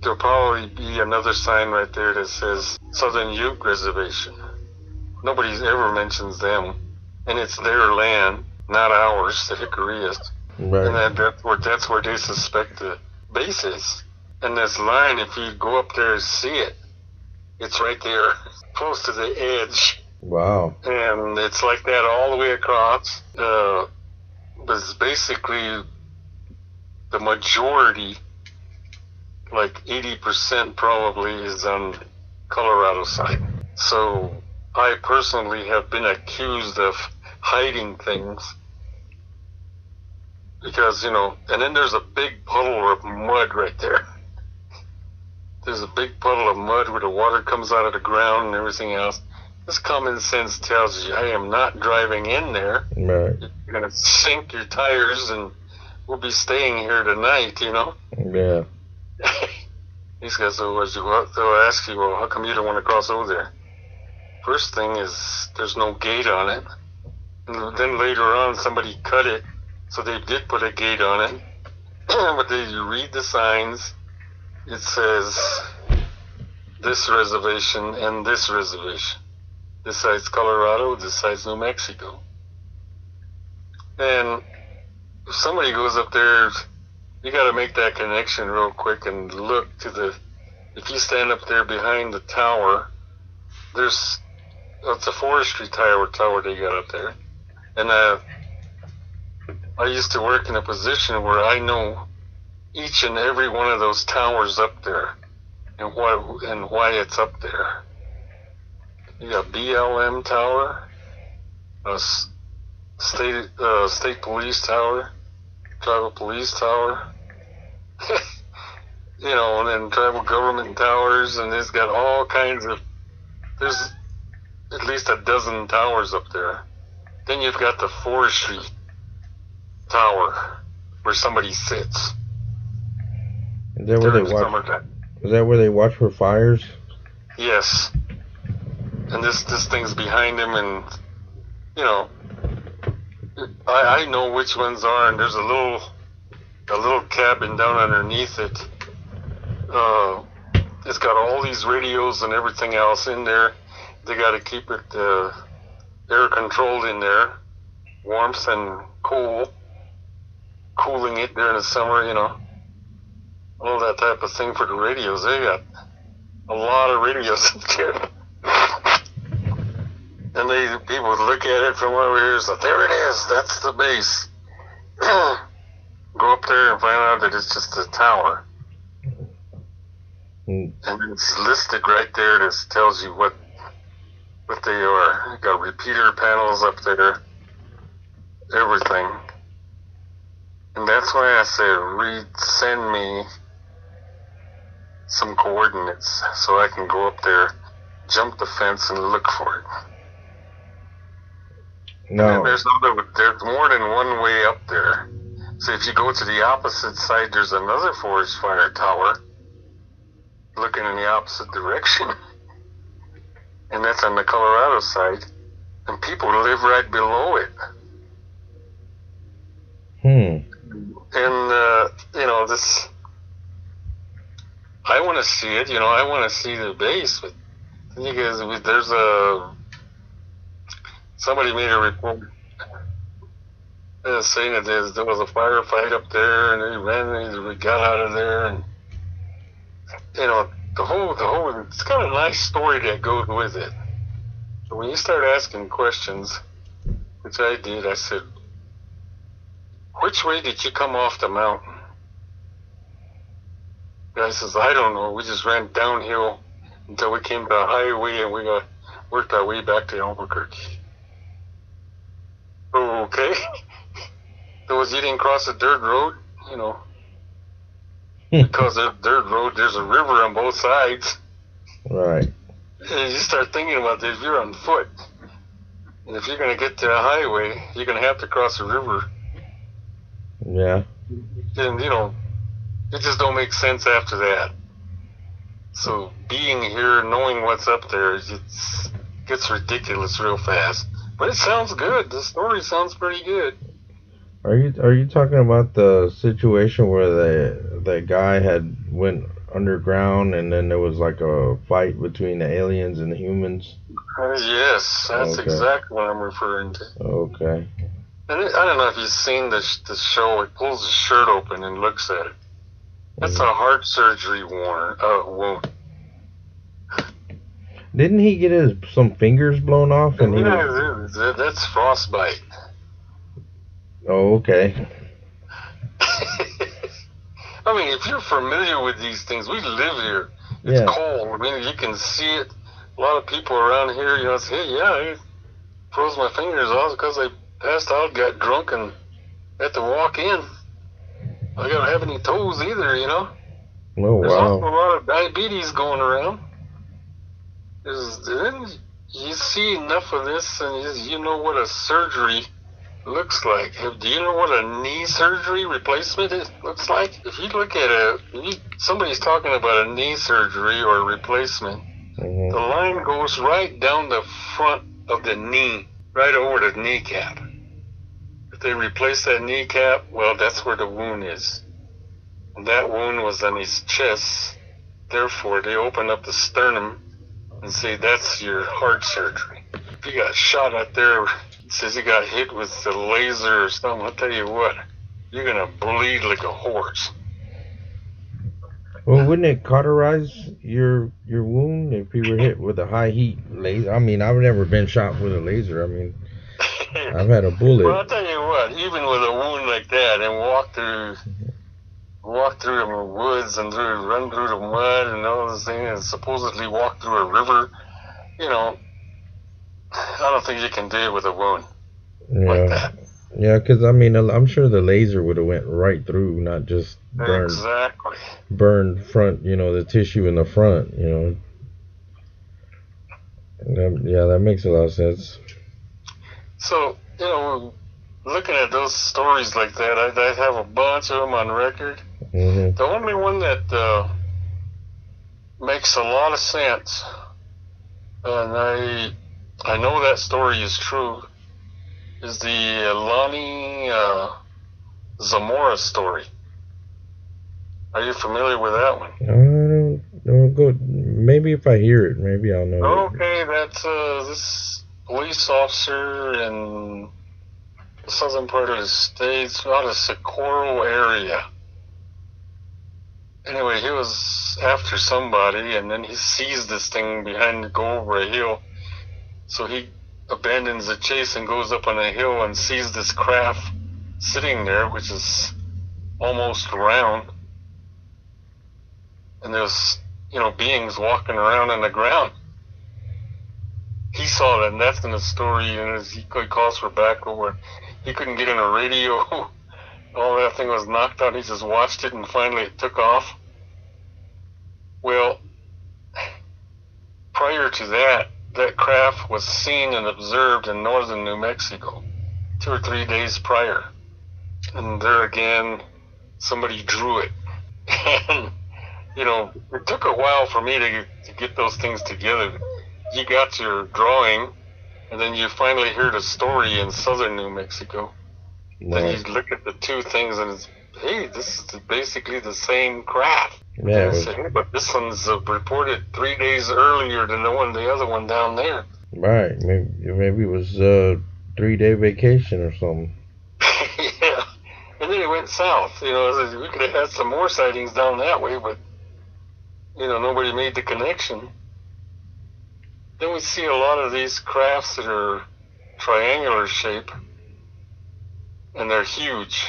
there'll probably be another sign right there that says Southern Ute Reservation. Nobody ever mentions them, and it's their land, not ours, the Hickory is. Right. And that's where they suspect the base is. And this line, if you go up there and see it, it's right there, close to the edge. Wow. And it's like that all the way across. But it's basically the majority, like 80% probably, is on Colorado side. So I personally have been accused of hiding things because, you know, and then there's a big puddle of mud right there. There's a big puddle of mud where the water comes out of the ground and everything else. This common sense tells you, I am not driving in there. Right. You're going to sink your tires and we'll be staying here tonight, you know? Yeah. These guys will ask you, well, how come you don't want to cross over there? First thing is, there's no gate on it. And then later on, somebody cut it, so they did put a gate on it. But you read the signs, it says, this reservation and this reservation. This side's Colorado, this side's New Mexico. And if somebody goes up there, you got to make that connection real quick and look to the, if you stand up there behind the tower, it's a forestry tower they got up there. And I used to work in a position where I know each and every one of those towers up there. and why it's up there. You got BLM tower, a state police tower, tribal police tower, you know, and then tribal government towers, and it's got all kinds of, there's at least a dozen towers up there. Then you've got the forestry tower where somebody sits. Is that where they watch? Is that where they watch for fires? Yes. And this thing's behind him, and you know, I know which ones are. And there's a little cabin down underneath it. It's got all these radios and everything else in there. They got to keep it air controlled in there, warmth and cooling it during the summer. You know, all that type of thing for the radios. They got a lot of radios in there. And people would look at it from over here and say, there it is, that's the base. Go up there and find out that it's just a tower. And it's listed right there that tells you what they are. You got repeater panels up there, everything. And that's why I say, send me some coordinates so I can go up there, jump the fence, and look for it. No. There's more than one way up there. So if you go to the opposite side, there's another forest fire tower looking in the opposite direction. And that's on the Colorado side. And people live right below it. And, you know, this... I want to see it, you know, I want to see the base. But you guys, there's a... Somebody made a report saying that there was a firefight up there, and they ran, and we got out of there, and you know the whole. It's got a nice story that goes with it. But when you start asking questions, which I did, I said, "Which way did you come off the mountain?" The guy says, "I don't know. We just ran downhill until we came to a highway, and we worked our way back to Albuquerque." Okay. You didn't cross a dirt road, you know. Because of dirt road, there's a river on both sides. Right. And you start thinking about this, you're on foot. And if you're going to get to a highway, you're going to have to cross a river. Yeah. And, you know, it just don't make sense after that. So being here, knowing what's up there, it gets ridiculous real fast. But it sounds good. The story sounds pretty good. Are you talking about the situation where the guy had went underground and then there was like a fight between the aliens and the humans? Yes, that's exactly what I'm referring to. Okay. And I don't know if you've seen the show. It pulls his shirt open and looks at it. That's a heart surgery wound. Didn't he get some fingers blown off? And that's frostbite. Oh, okay. I mean, if you're familiar with these things, we live here. It's cold. I mean, you can see it. A lot of people around here, you know, say, hey, I froze my fingers off because I passed out, got drunk, and had to walk in. I don't have any toes either, you know? Oh, there's wow. There's a lot of diabetes going around. You see enough of this, and you know what a surgery looks like. Do you know what a knee surgery replacement looks like? If you look at somebody's talking about a knee surgery or a replacement, the line goes right down the front of the knee, right over the kneecap. If they replace that kneecap, well, that's where the wound is. And that wound was on his chest. Therefore, they open up the sternum and say, that's your heart surgery. If you got shot out there, it says you got hit with the laser or something, I'll tell you what, you're going to bleed like a horse. Well, wouldn't it cauterize your wound if you were hit with a high heat laser? I mean, I've never been shot with a laser. I mean, I've had a bullet. Well, I'll tell you what, even with a wound like that and walk through walk through the woods and run through the mud and all this thing, and supposedly walk through a river. You know, I don't think you can do it with a wound like that. Yeah, because, I mean, I'm sure the laser would have went right through, not just burned front, you know, the tissue in the front, you know. Yeah, that makes a lot of sense. So, you know, looking at those stories like that, I have a bunch of them on record. Mm-hmm. The only one that makes a lot of sense, and I know that story is true, is the Lonnie Zamora story. Are you familiar with that one? I don't go. Maybe if I hear it, maybe I'll know. Okay, that's this police officer in the southern part of the states, out of Socorro area. Anyway, he was after somebody, and then he sees this thing behind the go over a hill. So he abandons the chase and goes up on a hill and sees this craft sitting there, which is almost round. And there's, you know, beings walking around on the ground. He saw that, and that's in the story, and he calls for backup where he couldn't get in a radio. All that thing was knocked out. He just watched it, and finally it took off. Well, prior to that, that craft was seen and observed in northern New Mexico 2 or 3 days prior. And there again, somebody drew it. And, you know, it took a while for me to get those things together. You got your drawing, and then you finally hear the story in southern New Mexico. Nice. Then you look at the two things, and it's, hey, this is basically the same craft. Yeah, but this one's reported 3 days earlier than the other one down there. Right, maybe it was a 3-day vacation or something. Yeah, and then it went south. You know, we could have had some more sightings down that way, but you know, nobody made the connection. Then we see a lot of these crafts that are triangular shape, and they're huge.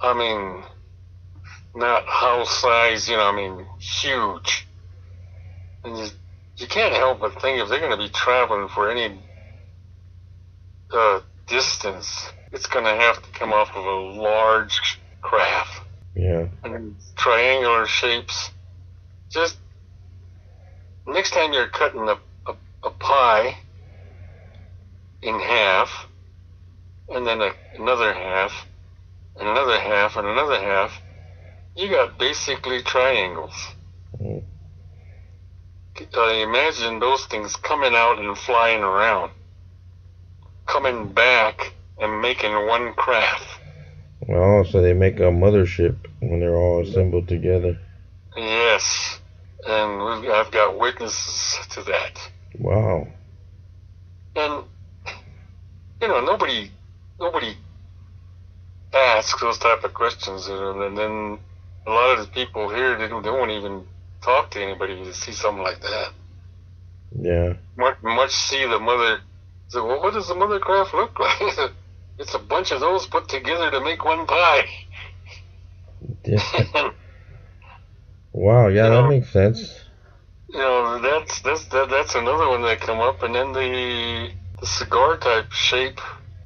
I mean, not house size, you know, I mean, huge. And you can't help but think if they're going to be traveling for any distance, it's going to have to come off of a large craft. Yeah. And triangular shapes. Just next time you're cutting a pie in half, and then another half, and another half, and another half, you got basically triangles. Mm. Imagine those things coming out and flying around, coming back and making one craft. Well, so they make a mothership when they're all assembled together. Yes, and I've got witnesses to that. Wow. And, you know, nobody asks those type of questions, and then a lot of the people here, they won't even talk to anybody to see something like that. Yeah. Much see the mother. So, well, what does the mother craft look like? It's a bunch of those put together to make one pie. Yeah. Wow. Yeah, that makes sense. You know, that's another one that come up, and then the cigar type shape.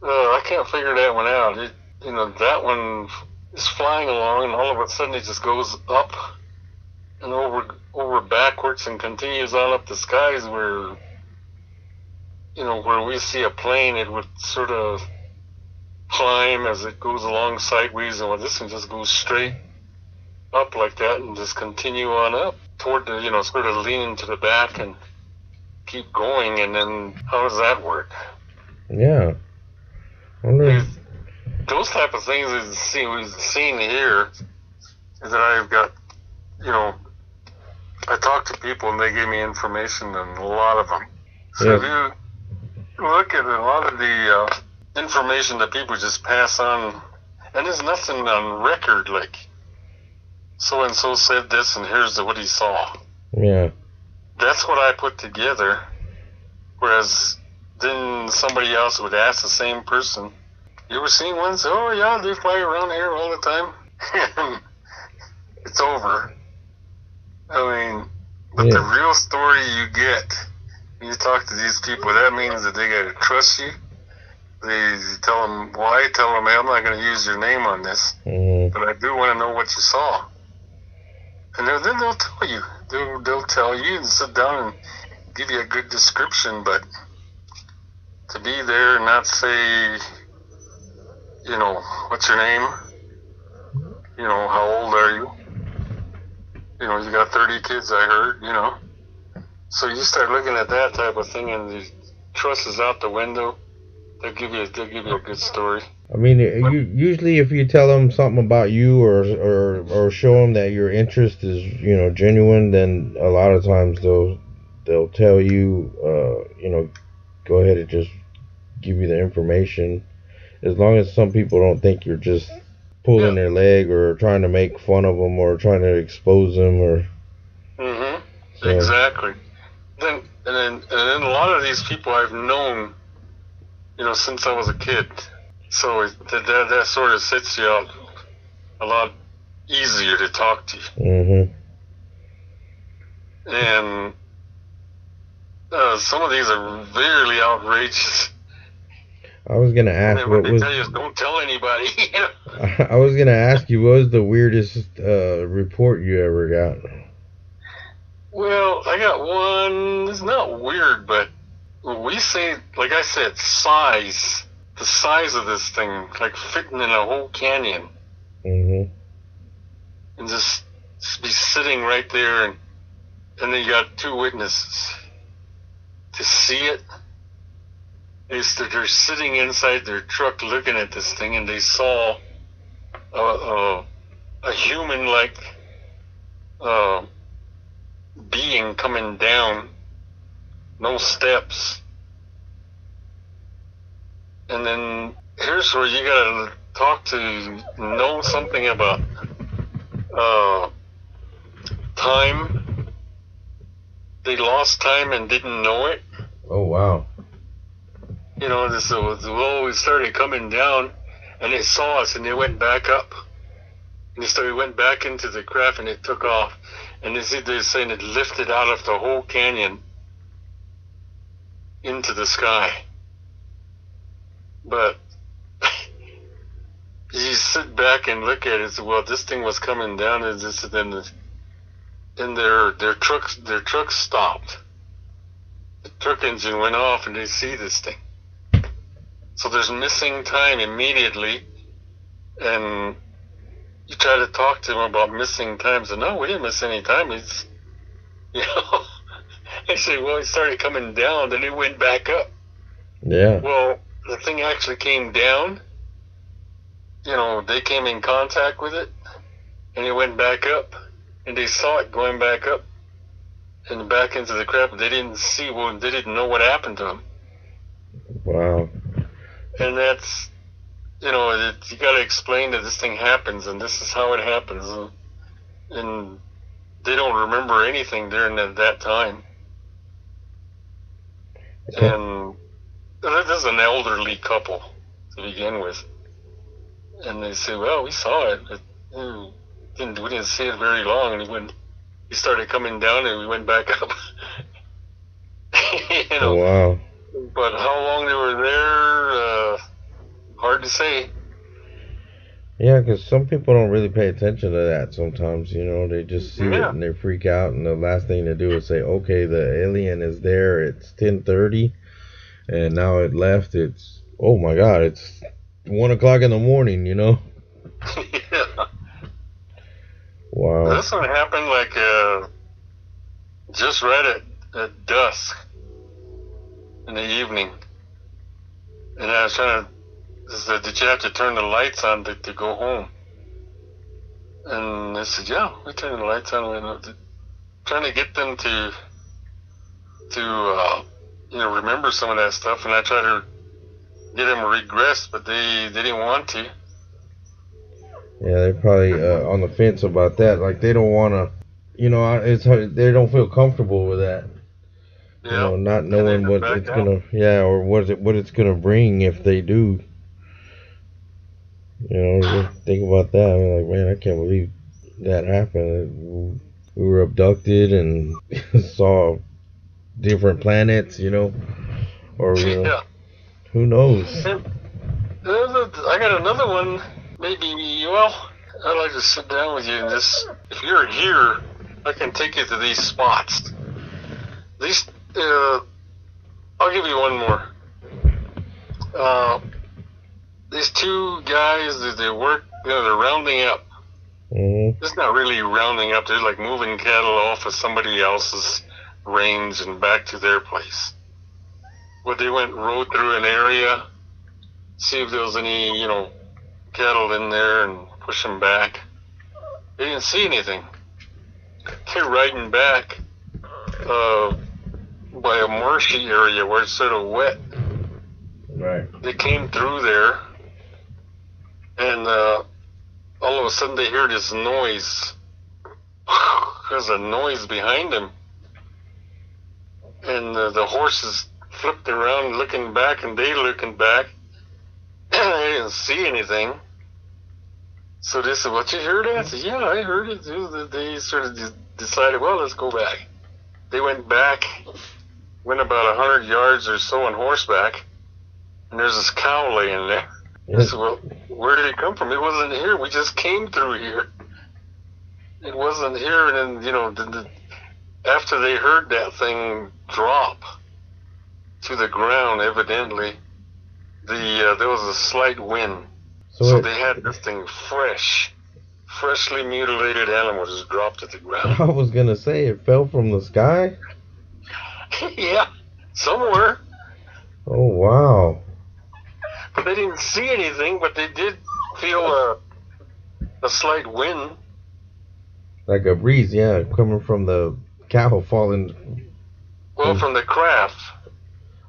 I can't figure that one out. You know, that one is flying along, and all of a sudden it just goes up and over backwards and continues on up the skies where, you know, where we see a plane, it would sort of climb as it goes along sideways, and well, this one just goes straight up like that and just continue on up toward the, you know, sort of leaning to the back and keep going, and then how does that work? Yeah. I wonder. Those type of things we've seen here is that I've got, you know, I talk to people and they give me information and a lot of them. So yeah. If you look at a lot of the information that people just pass on, and there's nothing on record like so-and-so said this and here's what he saw. Yeah. That's what I put together, whereas then somebody else would ask the same person, you ever seen ones? Oh, yeah, they fly around here all the time. and it's over. I mean, but yeah. The real story you get when you talk to these people, that means that they gotta trust you. You tell them why, tell them, hey, I'm not gonna use your name on this, but I do want to know what you saw. And then they'll tell you. They'll tell you and sit down and give you a good description, but to be there and not say, you know, what's your name? You know, how old are you? You know, you got 30 kids, I heard, you know. So you start looking at that type of thing and the trust is out the window. They'll give you a good story. I mean, usually if you tell them something about you or show them that your interest is, you know, genuine, then a lot of times they'll tell you, you know, go ahead and just give you the information. As long as some people don't think you're just pulling their leg or trying to make fun of them or trying to expose them or. Mhm. So. Exactly. Then a lot of these people I've known, you know, since I was a kid. So that sort of sets you out a lot easier to talk to. Mm-hmm. And some of these are really outrageous. I was going to ask, don't tell anybody. You know? I was going to ask you, what was the weirdest report you ever got? Well, I got one. It's not weird, but we say, like I said, size. The size of this thing, like fitting in a whole canyon, and just be sitting right there, and they got two witnesses to see it. They're sitting inside their truck looking at this thing, and they saw a human-like being coming down, no steps. And then here's where you gotta talk to know something about time. They lost time and didn't know it. Oh wow! You know, we started coming down, and they saw us, and they went back up, and so we went back into the craft, and it took off. And they're saying it lifted out of the whole canyon into the sky. But you sit back and look at it and say, well, this thing was coming down and this and then and their trucks stopped. The truck engine went off and they see this thing. So there's missing time immediately, and you try to talk to them about missing time. So no, we didn't miss any time. It's, you know, they say, well, it started coming down, then it went back up. Yeah. Well, the thing actually came down, you know, they came in contact with it, and it went back up, and they saw it going back up and back into the crap. They didn't see, well, they didn't know what happened to them. Wow. And that's, you know, you got to explain that this thing happens, and this is how it happens, and they don't remember anything during that time. Okay. And this is an elderly couple to begin with, and they say, "Well, we saw it, but we didn't see it very long, and when we started coming down, and we went back up." You know, oh, wow! But how long they were there, hard to say. Yeah, because some people don't really pay attention to that. Sometimes, you know, they just see it and they freak out, and the last thing they do is say, "Okay, the alien is there. It's 10:30." And now it left, it's, oh my God, it's 1 o'clock in the morning, you know? Yeah. Wow. This one happened like just right at dusk in the evening. And I was trying to, said, did you have to turn the lights on to go home? And I said, yeah, we turned the lights on. We're trying to get them to you know, remember some of that stuff, and I tried to get them regressed, but they didn't want to. Yeah, they're probably on the fence about that. Like, they don't want to, you know, they don't feel comfortable with that. Yeah. You know, not knowing what it's going to, or what it's going to bring if they do. You know, think about that. I'm like, man, I can't believe that happened. We were abducted and saw different planets, you know, or who knows? I got another one. Maybe, well, I'd like to sit down with you and just, if you're here, I can take you to these spots. These, I'll give you one more. These two guys, they work, you know, they're rounding up. Mm-hmm. It's not really rounding up, they're like moving cattle off of somebody else's range and back to their place. Well, they rode through an area, see if there was any, you know, cattle in there and push them back. They didn't see anything. They're riding back by a marshy area where it's sort of wet. Right. They came through there, and all of a sudden they hear this noise. There's a noise behind them, and the horses flipped around, looking back, and they looking back. They didn't see anything. So they said, "What, you heard that?" I said, "Yeah, I heard it." They sort of decided, "Well, let's go back." They went back, went about 100 yards or so on horseback, and there's this cow laying there. I said, "Well, where did it come from? It wasn't here. We just came through here. It wasn't here." And then, you know, after they heard that thing drop to the ground, evidently, there was a slight wind. So they had this thing freshly mutilated animal just dropped to the ground. I was going to say, it fell from the sky? Yeah, somewhere. Oh, wow. But they didn't see anything, but they did feel a slight wind. Like a breeze, yeah, coming from the cow falling. Well, from the craft.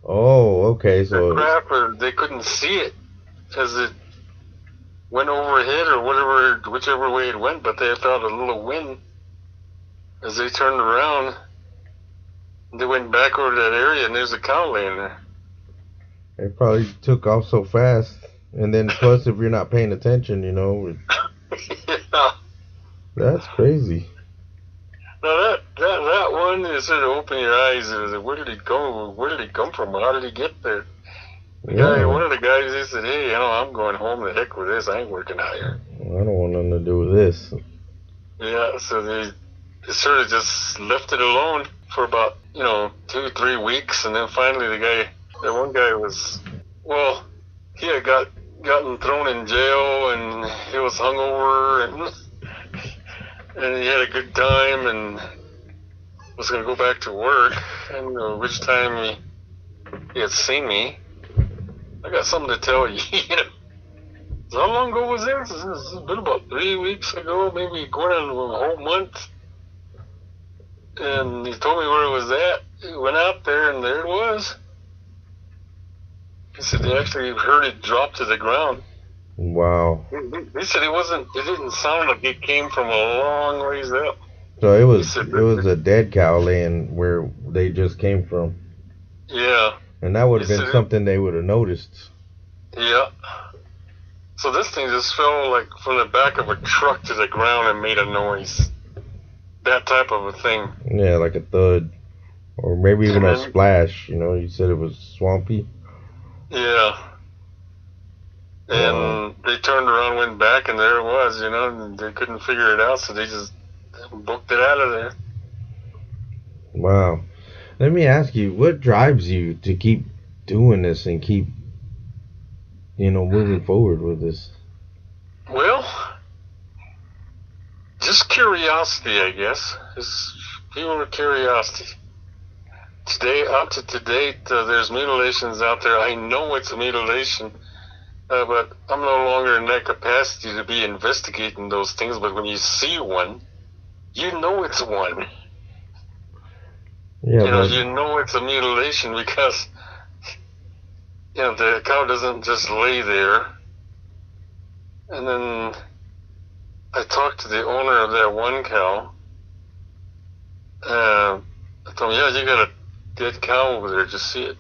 Oh, okay. So the craft, they couldn't see it because it went overhead or whatever, whichever way it went, but they felt a little wind as they turned around. They went back over to that area, and there's a cow laying there. It probably took off so fast, and then plus, if you're not paying attention, you know. Yeah. That's crazy. Now that one is sort of open your eyes. Where did it go? Where did it come from? How did it get there? The guy, one of the guys, he said, "Hey, you know, I'm going home. The heck with this. I ain't working out here. I don't want nothing to do with this." Yeah, so they sort of just left it alone for about, you know, 2-3 weeks, and then finally the one guy was, well, he had gotten thrown in jail, and he was hungover, and he had a good time, and was going to go back to work, and which time he had seen me. "I got something to tell you." So how long ago was this? It's been about 3 weeks ago, maybe going on a whole month. And he told me where it was at. He went out there, and there it was. He said they actually heard it drop to the ground. Wow. He said it didn't sound like it came from a long ways up. So it was a dead cow laying where they just came from. Yeah. And that would have been something they would have noticed. Yeah. So this thing just fell like from the back of a truck to the ground and made a noise. That type of a thing. Yeah, like a thud. Or maybe even a splash. You know, you said it was swampy. Yeah. And they turned around, went back, and there it was, you know. And they couldn't figure it out, so they just booked it out of there. Wow. Let me ask you, what drives you to keep doing this and keep, you know, moving forward with this? Well, just curiosity, I guess. It's pure curiosity. Up to date, there's mutilations out there. I know it's a mutilation, but I'm no longer in that capacity to be investigating those things. But when you see one, you know it's one. Yeah, you know it's a mutilation because, you know, the cow doesn't just lay there. And then I talked to the owner of that one cow. I told him, "Yeah, you got a dead cow over there. Just see it."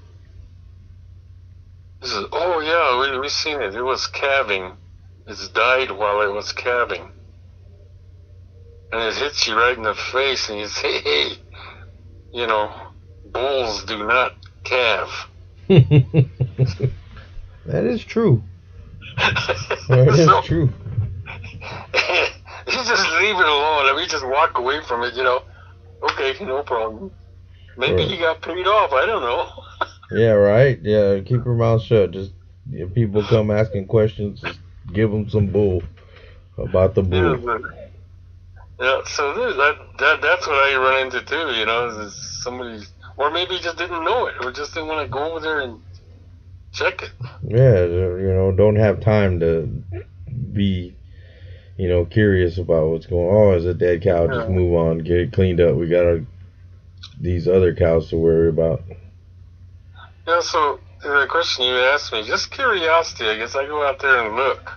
He says, "Oh, yeah, we seen it. It was calving. has died while I was calving. And it hits you right in the face, and you say, hey, you know, bulls do not calve. That is true. That is true. You just leave it alone. I mean, you just walk away from it, you know. Okay, no problem. Maybe he got paid off. I don't know. Yeah, right. Yeah, keep your mouth shut. Just if people come asking questions, just give them some bull about the bull. Yeah, so that's what I run into too. You know, is somebody's, or maybe just didn't know it, or just didn't want to go over there and check it. Yeah, you know, don't have time to be, you know, curious about what's going on. Oh, it's a dead cow. Just move on, get it cleaned up. We got these other cows to worry about. Yeah, so the question you asked me, just curiosity, I guess. I go out there and look.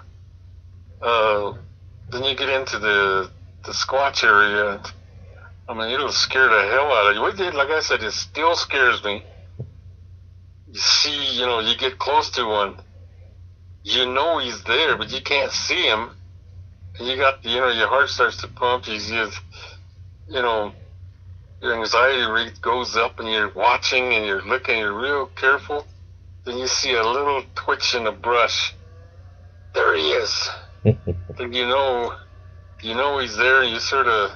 Then you get into the squatch area. I mean, it'll scare the hell out of you. Like I said, it still scares me. You see, you know, you get close to one. You know he's there, but you can't see him. And you got, you know, your heart starts to pump. You know, your anxiety rate goes up, and you're watching and you're looking, you're real careful. Then you see a little twitch in the brush. There he is. Then you know he's there, and you sort of,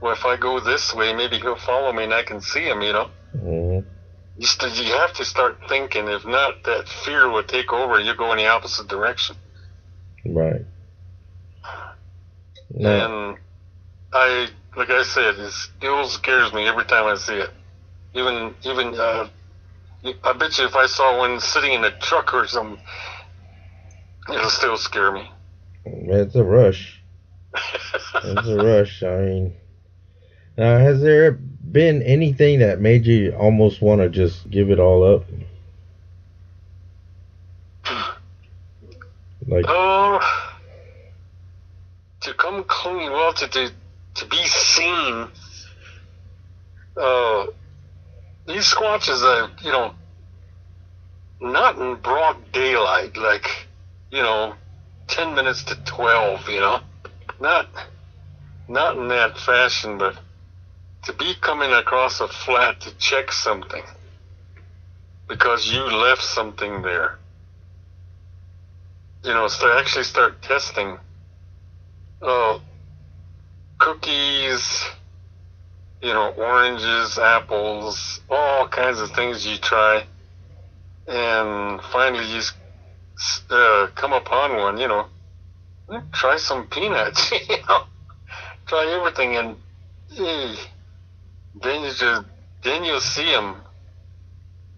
well, if I go this way, maybe he'll follow me and I can see him, you know? Mm-hmm. You have to start thinking. If not, that fear will take over and you go in the opposite direction. Right. Yeah. And like I said, it still scares me every time I see it. Even I bet you if I saw one sitting in a truck or something, it'll still scare me. It's a rush. It's a rush. I mean, now, has there been anything that made you almost want to just give it all up? Like, to come clean, well, to be seen. These squatches are, you know, not in broad daylight, like, you know, 10 minutes to 12, you know, not in that fashion, but to be coming across a flat to check something because you left something there. You know, so actually start testing. Cookies, you know, oranges, apples, all kinds of things you try. And finally you come upon one, you know, try some peanuts, you know, try everything. And then you'll see them.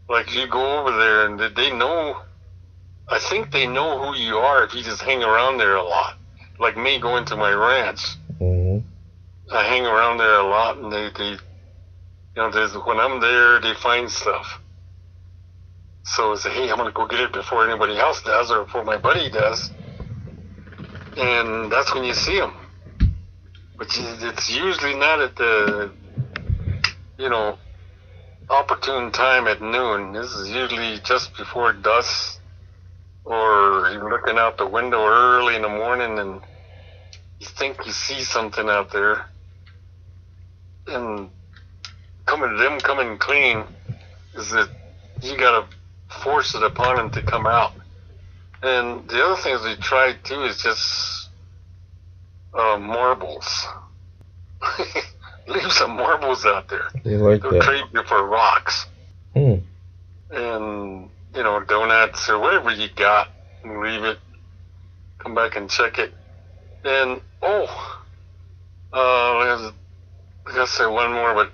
Like you go over there and they know, I think they know who you are if you just hang around there a lot. Like me going to my ranch. Mm-hmm. I hang around there a lot and they you know, when I'm there, they find stuff. So I say, hey, I'm going to go get it before anybody else does or before my buddy does. And that's when you see them. But it's usually not at the, you know, opportune time at noon. This is usually just before dusk, or you're looking out the window early in the morning and you think you see something out there. And coming clean is that you got to force it upon them to come out. And the other things we try too is just marbles. Leave some marbles out there. They like that. They'll trade you for rocks. Hmm. And, you know, donuts or whatever you got, and leave it. Come back and check it. And, I gotta say one more, but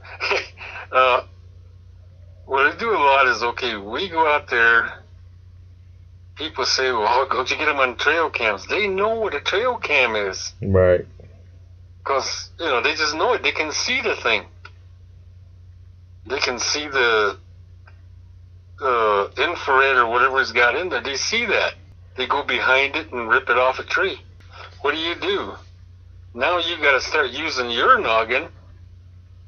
what I do a lot is, okay, we go out there, people say, well, go you get them on trail cams. They know what a trail cam is. Right. Because, you know, they just know it. They can see the thing. They can see the infrared or whatever's got in there. They see that. They go behind it and rip it off a tree. What do? Now you got to start using your noggin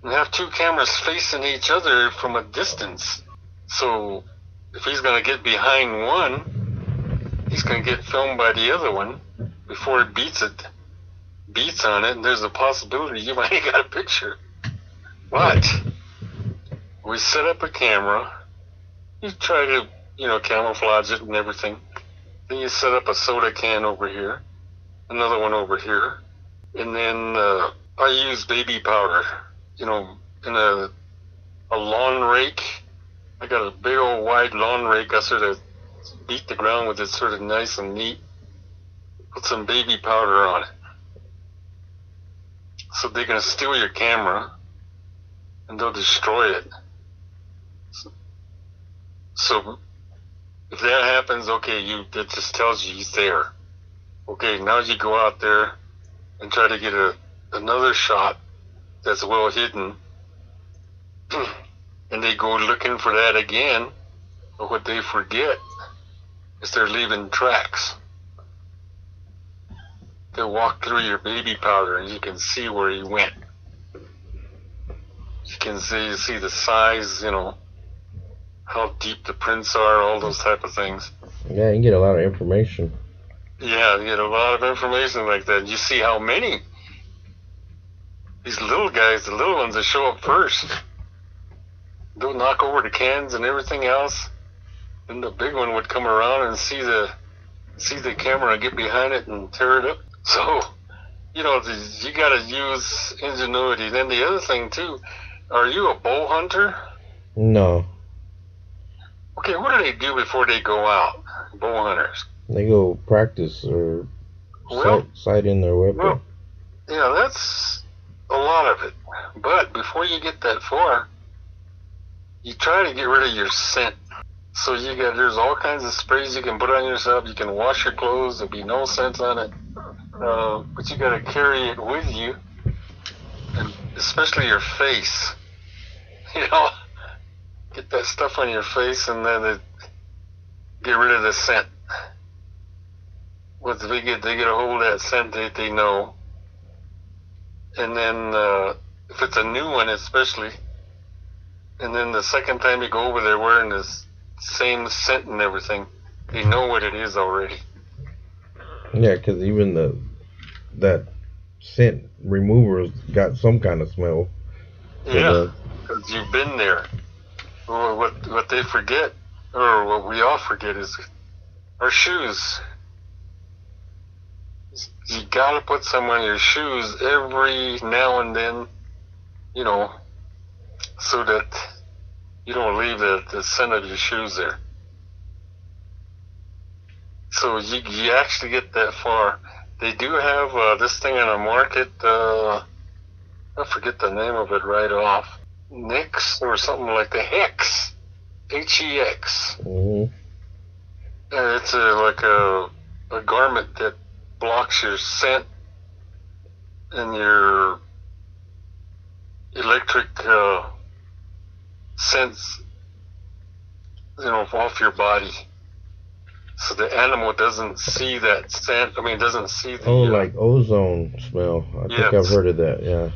and have two cameras facing each other from a distance. So if he's going to get behind one, he's going to get filmed by the other one. before it beats on it, and there's a possibility you might have got a picture. But we set up a camera. You try to, camouflage it and everything. Then you set up a soda can over here, another one over here, and then I use baby powder, in a lawn rake. I got a big old wide lawn rake. I sort of beat the ground with it sort of nice and neat. Put some baby powder on it. So they're going to steal your camera, and they'll destroy it. So if that happens, it just tells you he's there. Okay, now you go out there and try to get another shot that's well hidden. And they go looking for that again, but what they forget is they're leaving tracks. They walk through your baby powder and you can see where he went. You can see the size, how deep the prints are, all those type of things. Yeah, you can get a lot of information. Yeah, you get a lot of information like that. You see how many. These little guys, the little ones that show up first, they'll knock over the cans and everything else. Then the big one would come around and see the camera and get behind it and tear it up. So, you got to use ingenuity. Then the other thing, too, are you a bow hunter? No. Okay, what do they do before they go out, bow hunters? They go practice or sight in their weapon. Well, yeah, that's a lot of it. But before you get that far, you try to get rid of your scent. So there's all kinds of sprays you can put on yourself. You can wash your clothes. There'll be no scent on it. But you got to carry it with you, and especially your face. Get that stuff on your face, and then get rid of the scent. Once they get a hold of that scent, they know. And then if it's a new one, especially. And then the second time you go over there wearing this same scent and everything, they know what it is already. Yeah, because even that scent remover's got some kind of smell. Yeah, because you've been there. Well, what they forget, or what we all forget, is our shoes. You got to put some on your shoes every now and then, so that you don't leave the scent of your shoes there. So you actually get that far. They do have this thing on the market. I forget the name of it right off. Nix or something like the Hex. H-E-X. Mm-hmm. It's like a garment that blocks your scent and your electric sense, off your body, so the animal doesn't see that scent. Doesn't see the like ozone smell. I think I've heard of that. Yeah.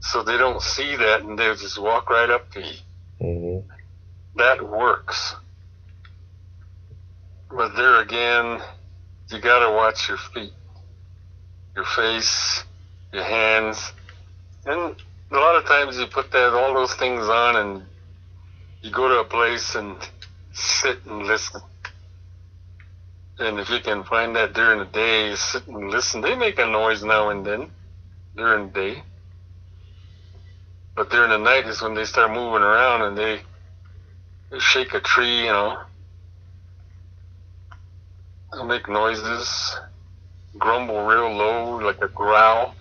So they don't see that, and they'll just walk right up to you. Mm-hmm. That works, but there again, you gotta watch your feet, your face, your hands, and a lot of times you put all those things on and you go to a place and sit and listen. And if you can find that during the day, sit and listen. They make a noise now and then during the day. But during the night is when they start moving around and they shake a tree, They make noises, grumble real low, like a growl.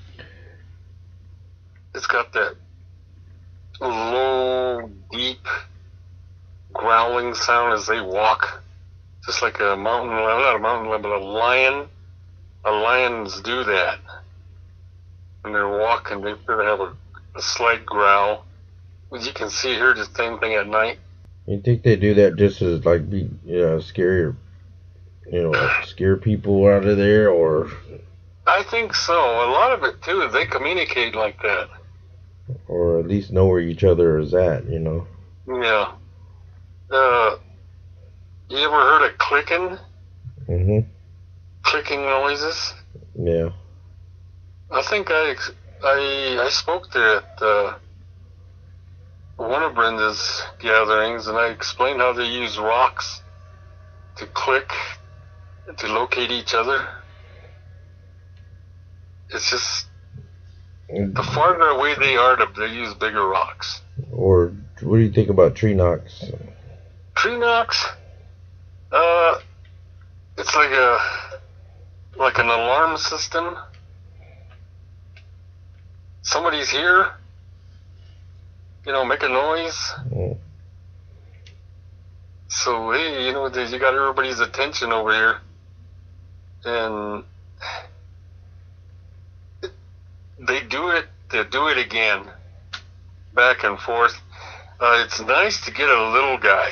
It's got that low, deep, growling sound as they walk, just like a mountain lion, not a mountain lion, but a lion. Lions do that. When they're walking, they have a slight growl. As you can see here, the same thing at night. You think they do that just as, scarier, scare people out of there, or... I think so. A lot of it, too, they communicate like that. Or at least know where each other is at, Yeah. You ever heard of clicking? Mm-hmm. Clicking noises? Yeah. I think I spoke there at one of Brenda's gatherings, and I explained how they use rocks to click, to locate each other. It's just, the farther away they are, they use bigger rocks. Or what do you think about tree knocks? Tree knocks? It's like an alarm system. Somebody's here, you know, make a noise. Mm. So, hey, you know, you got everybody's attention over here. And they do it again, back and forth. It's nice to get a little guy.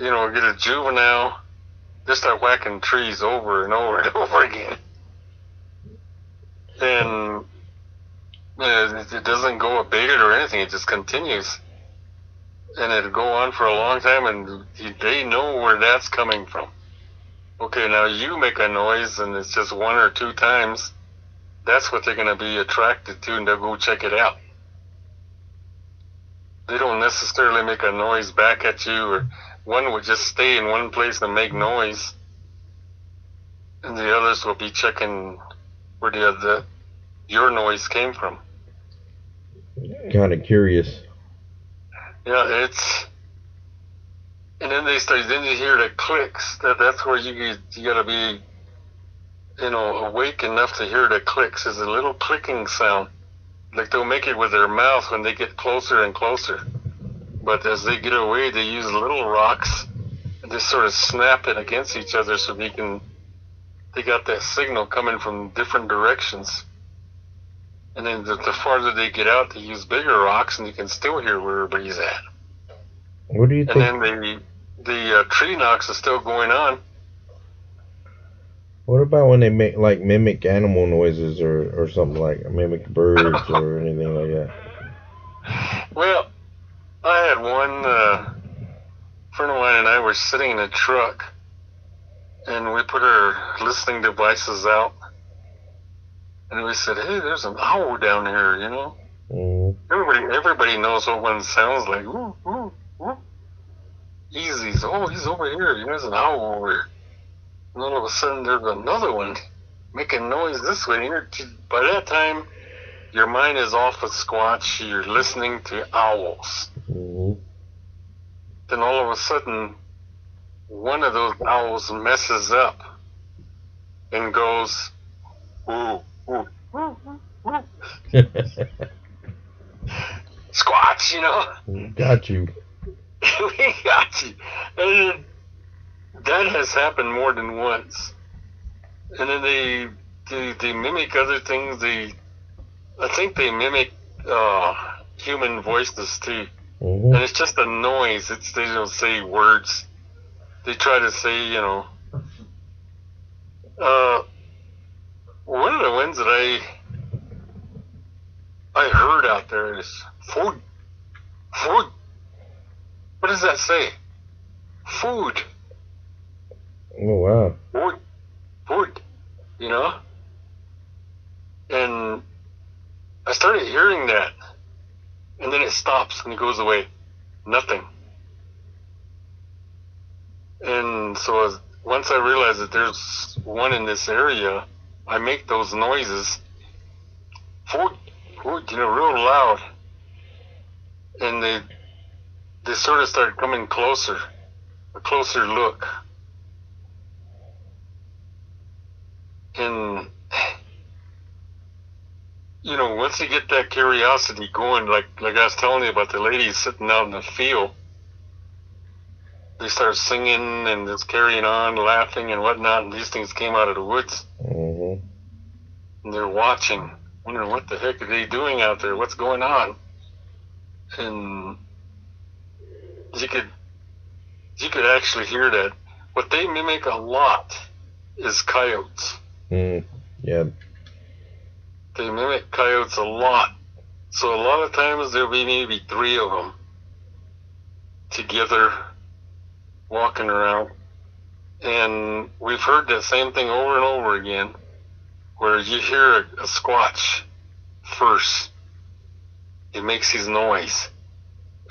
You know, get a juvenile, just start whacking trees over and over and over again. And it doesn't go abated or anything, it just continues. And it'll go on for a long time, and they know where that's coming from. Okay, now you make a noise, and it's just one or two times. That's what they're going to be attracted to, and they'll go check it out. They don't necessarily make a noise back at you, or one would just stay in one place and make noise, and the others will be checking where your noise came from. Kind of curious. Yeah, and then then you hear the clicks. That's where you gotta be, you know, awake enough to hear the clicks. There's a little clicking sound, like they'll make it with their mouth when they get closer and closer. But as they get away, they use little rocks and just sort of snap it against each other so they got that signal coming from different directions. And then the farther they get out, they use bigger rocks, and you can still hear where everybody's at. What do you think? And then the tree knocks are still going on. What about when they make like mimic animal noises or something, like mimic birds or anything like that? Well, I had one friend of mine and I were sitting in a truck, and we put our listening devices out. And we said, hey, there's an owl down here, you know? Mm. Everybody knows what one sounds like. Ooh, ooh, ooh. Easy's, oh, he's over here. You know, there's an owl over here. And all of a sudden, there's another one making noise this way. By that time, your mind is off of Squatch. You're listening to owls. Mm. Then all of a sudden, one of those owls messes up and goes, ooh. Squatch, you know. Got you. We got you. And that has happened more than once. And then they mimic other things. I think they mimic human voices too. Mm-hmm. And it's just a noise. They don't say words. They try to say, you know. One of the ones that I heard out there is food. Food. What does that say? Food. Oh, wow. Food. Food. You know? And I started hearing that. And then it stops and it goes away. Nothing. And so once I realized that there's one in this area, I make those noises, you know, real loud, and they sort of start coming closer, a closer look, and you know, once you get that curiosity going, like I was telling you about the lady sitting out in the field, they start singing and just carrying on, laughing and whatnot, and these things came out of the woods. Mm-hmm. And they're watching, wondering what the heck are they doing out there, what's going on? And you could actually hear that. What they mimic a lot is coyotes. Mm, yeah. They mimic coyotes a lot. So a lot of times there'll be maybe three of them together walking around, And we've heard the same thing over and over again, where you hear a squatch first. He makes his noise.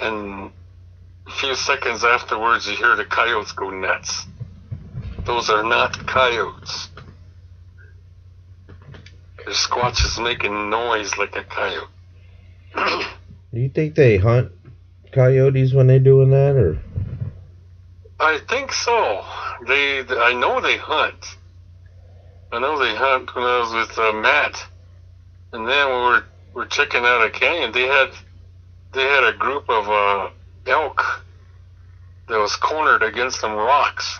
And a few seconds afterwards, you hear the coyotes go nuts. Those are not coyotes. The squatch is making noise like a coyote. Do you think they hunt coyotes when they're doing that, or? I think so. I know they hunt. I know they hunt when I was with Matt, and then we were checking out a canyon. They had a group of elk that was cornered against some rocks,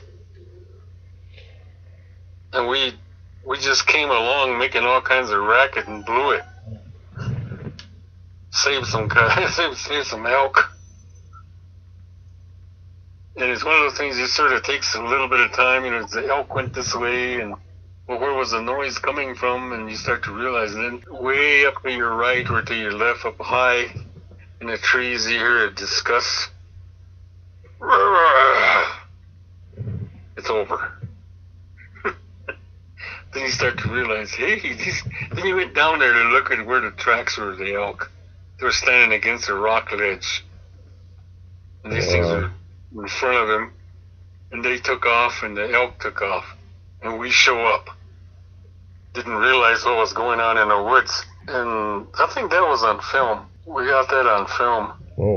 and we just came along making all kinds of racket and blew it. Saved some elk. And it's one of those things, it sort of takes a little bit of time. You know, the elk went this way, and well, where was the noise coming from? And you start to realize, and then way up to your right or to your left, up high in the trees, you hear a disgust. It's over. Then you start to realize, hey, then you went down there to look at where the tracks were of the elk. They were standing against a rock ledge. And these things were in front of him, and they took off, and the elk took off, and we show up. Didn't realize what was going on in the woods, and I think that was on film. We got that on film. Oh,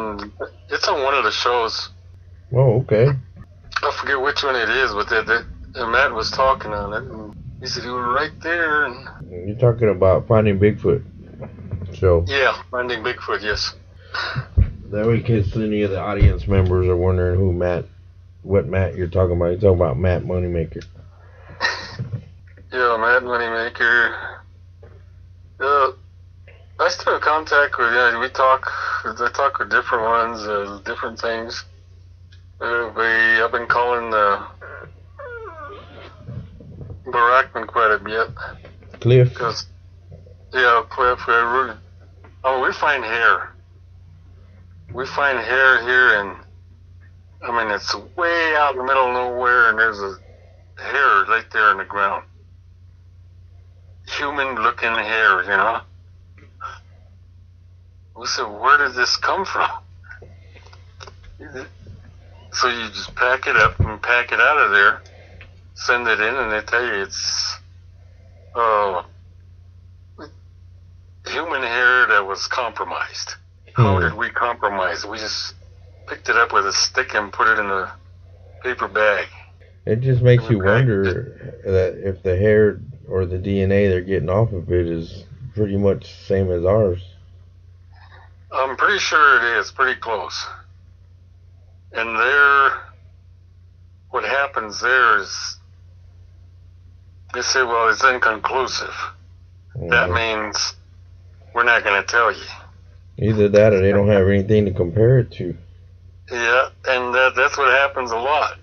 wow. And it's on one of the shows. Oh, okay. I forget which one it is, but Matt was talking on it, and he said he was right there. And you're talking about Finding Bigfoot. So. Yeah, Finding Bigfoot, yes. That way, in case any of the audience members are wondering what Matt you're talking about. You're talking about Matt Moneymaker. Yeah, Matt Moneymaker. I still have contact with I talk with different ones, different things. I've been calling Barackman quite a bit. Cliff. Yeah, Cliff. We find hair. We find hair here, and it's way out in the middle of nowhere, and there's a hair right there in the ground. Human-looking hair, you know? We said, where did this come from? So you just pack it up and pack it out of there, send it in, and they tell you it's human hair that was compromised. How did we compromise? We just picked it up with a stick and put it in a paper bag. It just makes you wonder that if the hair or the DNA they're getting off of it is pretty much the same as ours. I'm pretty sure it is, pretty close. And what happens there is, they say, well, it's inconclusive. Mm. That means we're not going to tell you. Either that or they don't have anything to compare it to. Yeah, and that's what happens a lot.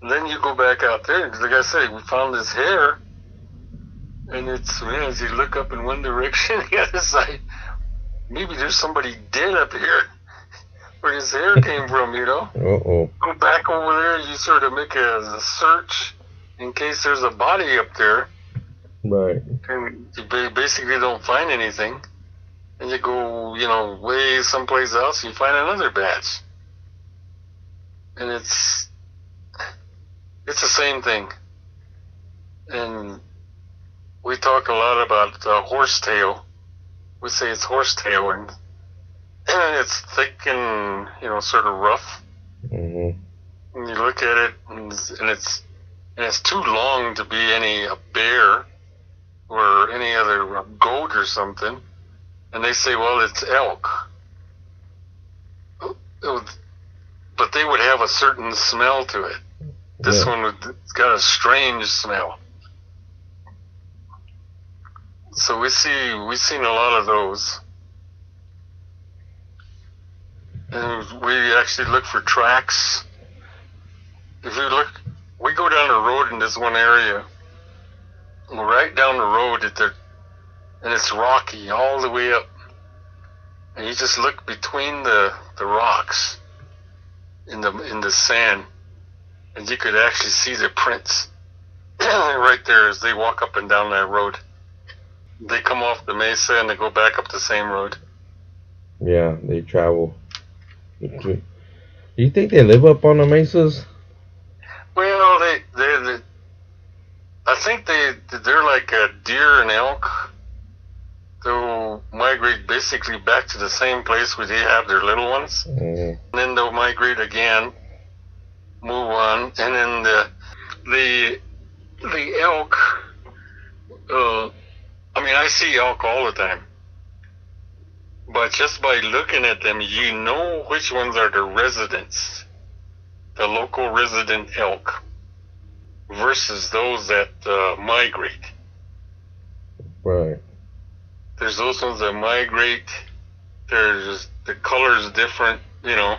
And then you go back out there, because like I say, we found this hair, and as you look up in one direction, the other side, maybe there's somebody dead up here where this hair came from, you know? Uh-oh. Go back over there, you sort of make a search in case there's a body up there. Right. And you basically don't find anything. And you go, way someplace else, you find another batch. And it's the same thing. And we talk a lot about horsetail. We say it's horsetail, and it's thick and, sort of rough. Mm-hmm. And you look at it, and it's too long to be a bear or any other goat or something. And they say, well, it's elk. But they would have a certain smell to it. This one, it's got a strange smell. So we've seen a lot of those. And we actually look for tracks. If you look, we go down the road in this one area. Right down the road and it's rocky all the way up. And you just look between the rocks in the sand. and you could actually see their prints right there as they walk up and down that road. They come off the mesa and they go back up the same road. Yeah, they travel. Do you think they live up on the mesas? Well, they I think they're like a deer and elk. They'll migrate basically back to the same place where they have their little ones. Mm. And then they'll migrate again, move on, and then the elk, I mean, I see elk all the time. But just by looking at them, you know which ones are the residents, the local resident elk, versus those that migrate. Right. There's those ones that migrate. There's the color's different, you know.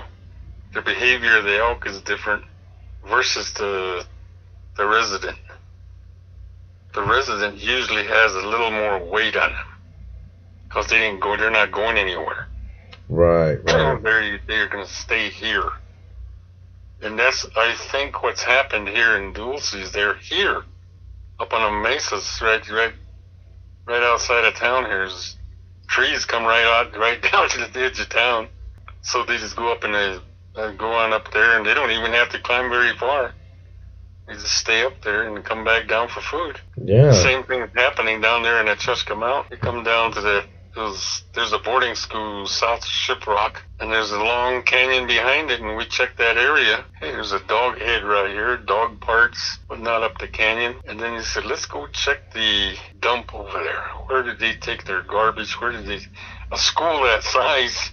The behavior of the elk is different versus the resident. The resident usually has a little more weight on them. Because they didn't go, they're not going anywhere. Right. They're going to stay here. And that's, I think, what's happened here in Dulce is they're here. Up on the mesas, right outside of town here. There's trees come right down to the edge of town. So they just go up and they go on up there, and they don't even have to climb very far. They just stay up there and come back down for food. Yeah. Same thing is happening down there in the Chuska Mountain. They come down to there's a boarding school south of Shiprock, and there's a long canyon behind it, and we checked that area. Hey, there's a dog head right here, dog parts, but not up the canyon. And then he said, let's go check the dump over there. Where did they take their garbage? A school that size,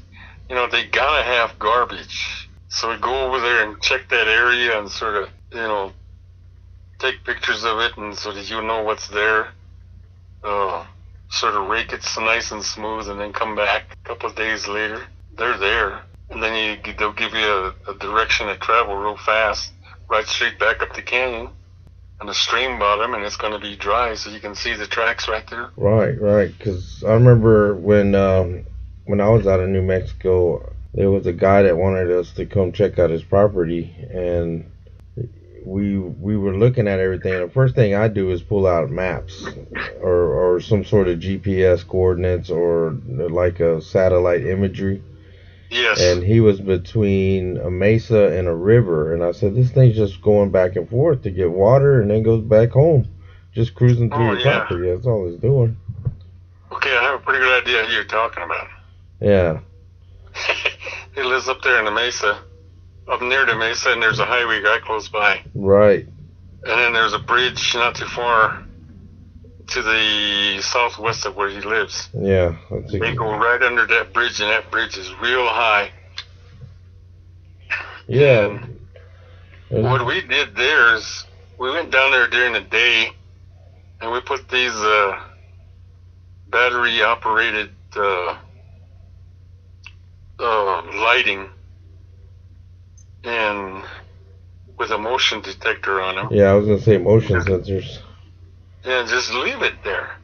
you know, they gotta have garbage. So we go over there and check that area and sort of, you know, take pictures of it, and so that you know what's there. Sort of rake it nice and smooth, and then come back a couple of days later. They're there, and then they'll give you a direction to travel real fast, right straight back up the canyon and the stream bottom, and it's going to be dry, so you can see the tracks right there. Right. Because I remember when I was out in New Mexico, there was a guy that wanted us to come check out his property, and we were looking at everything, and the first thing I do is pull out maps or some sort of GPS coordinates or like a satellite imagery. Yes. And he was between a mesa and a river, and I said, this thing's just going back and forth to get water and then goes back home, just cruising through the property. That's all it's doing. Okay, I have a pretty good idea who you're talking about. Yeah. He lives up there in the mesa. Up near the mesa, and there's a highway right close by. Right. And then there's a bridge not too far to the southwest of where he lives. Yeah. They go right under that bridge, and that bridge is real high. Yeah. And what we did there is we went down there during the day, and we put these battery-operated lighting and with a motion detector on them. Yeah, I was going to say motion sensors. Yeah, just leave it there.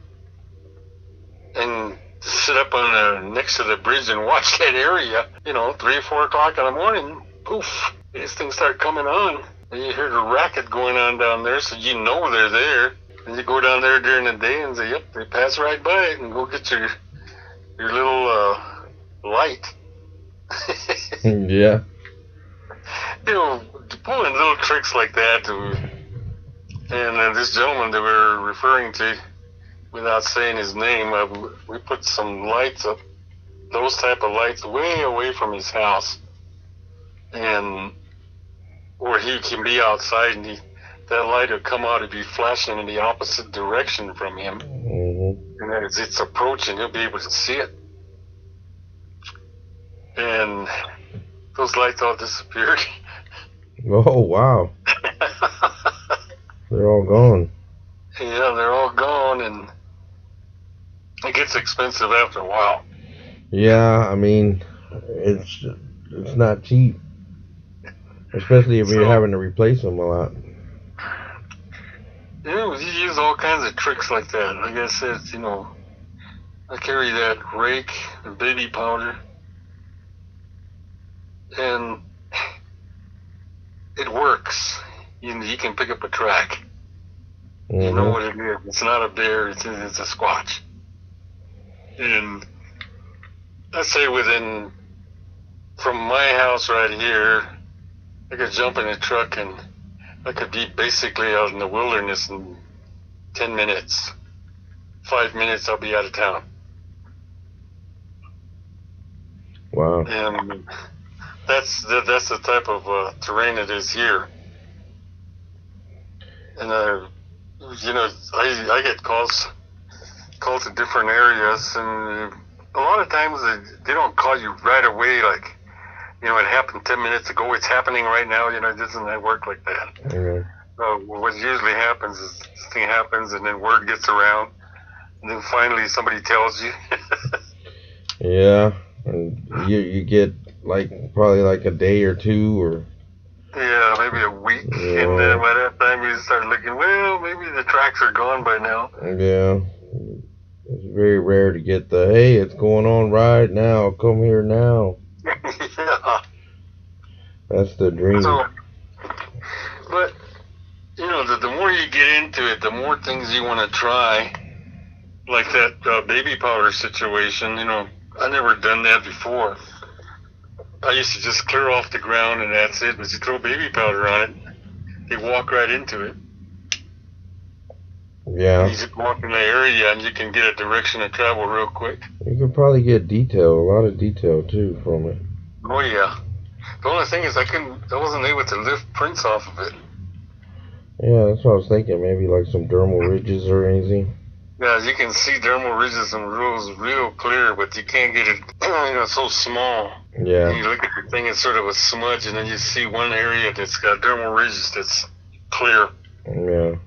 And sit up on next to the bridge and watch that area. You know, 3 or 4 o'clock in the morning, poof, these things start coming on. And you hear the racket going on down there, so you know they're there. And you go down there during the day and say, yep, they pass right by it, and go get your little light. Yeah. You know, pulling little tricks like that, and this gentleman that we're referring to, without saying his name, we put some lights up, those type of lights, way away from his house, and where he can be outside, and that light will come out and be flashing in the opposite direction from him, mm-hmm. and as it's approaching, he'll be able to see it, and those lights all disappeared. Oh, wow. They're all gone. Yeah, they're all gone, and it gets expensive after a while. Yeah, I mean, it's not cheap, especially if you're having to replace them a lot. Yeah, you use all kinds of tricks like that. Like I said, you know, I carry that rake, the baby powder, and it works. you can pick up a track. Mm-hmm. You know what it is. It's not a bear. It's a squatch. And I'd say within, from my house right here, I could jump in a truck and I could be basically out in the wilderness in 10 minutes. 5 minutes, I'll be out of town. Wow. And that's the type of terrain it is here. And I get called to different areas, and a lot of times they don't call you right away, like, you know, it happened 10 minutes ago, it's happening right now, you know, it doesn't work like that. Mm-hmm. What usually happens is this thing happens, and then word gets around, and then finally somebody tells you. Yeah, and you get like probably like a day or two, or yeah, maybe a week, yeah. And then by that time you start looking, well, maybe the tracks are gone by now. Yeah, it's very rare to get the, hey, it's going on right now, come here now. Yeah. That's the dream. So, but, you know, the more you get into it, the more things you want to try. Like that baby powder situation, you know, I never done that before. I used to just clear off the ground and that's it. But you throw baby powder on it, they walk right into it. Yeah. You just walk in the area and you can get a direction of travel real quick. You can probably get detail, a lot of detail too from it. Oh yeah. The only thing is I wasn't able to lift prints off of it. Yeah, that's what I was thinking. Maybe like some dermal ridges or anything. Yeah, you can see dermal ridges and rules real clear, but you can't get it, you know, it's so small. Yeah. And you look at the thing, it's sort of a smudge, and then you see one area that's got dermal ridges that's clear. Yeah.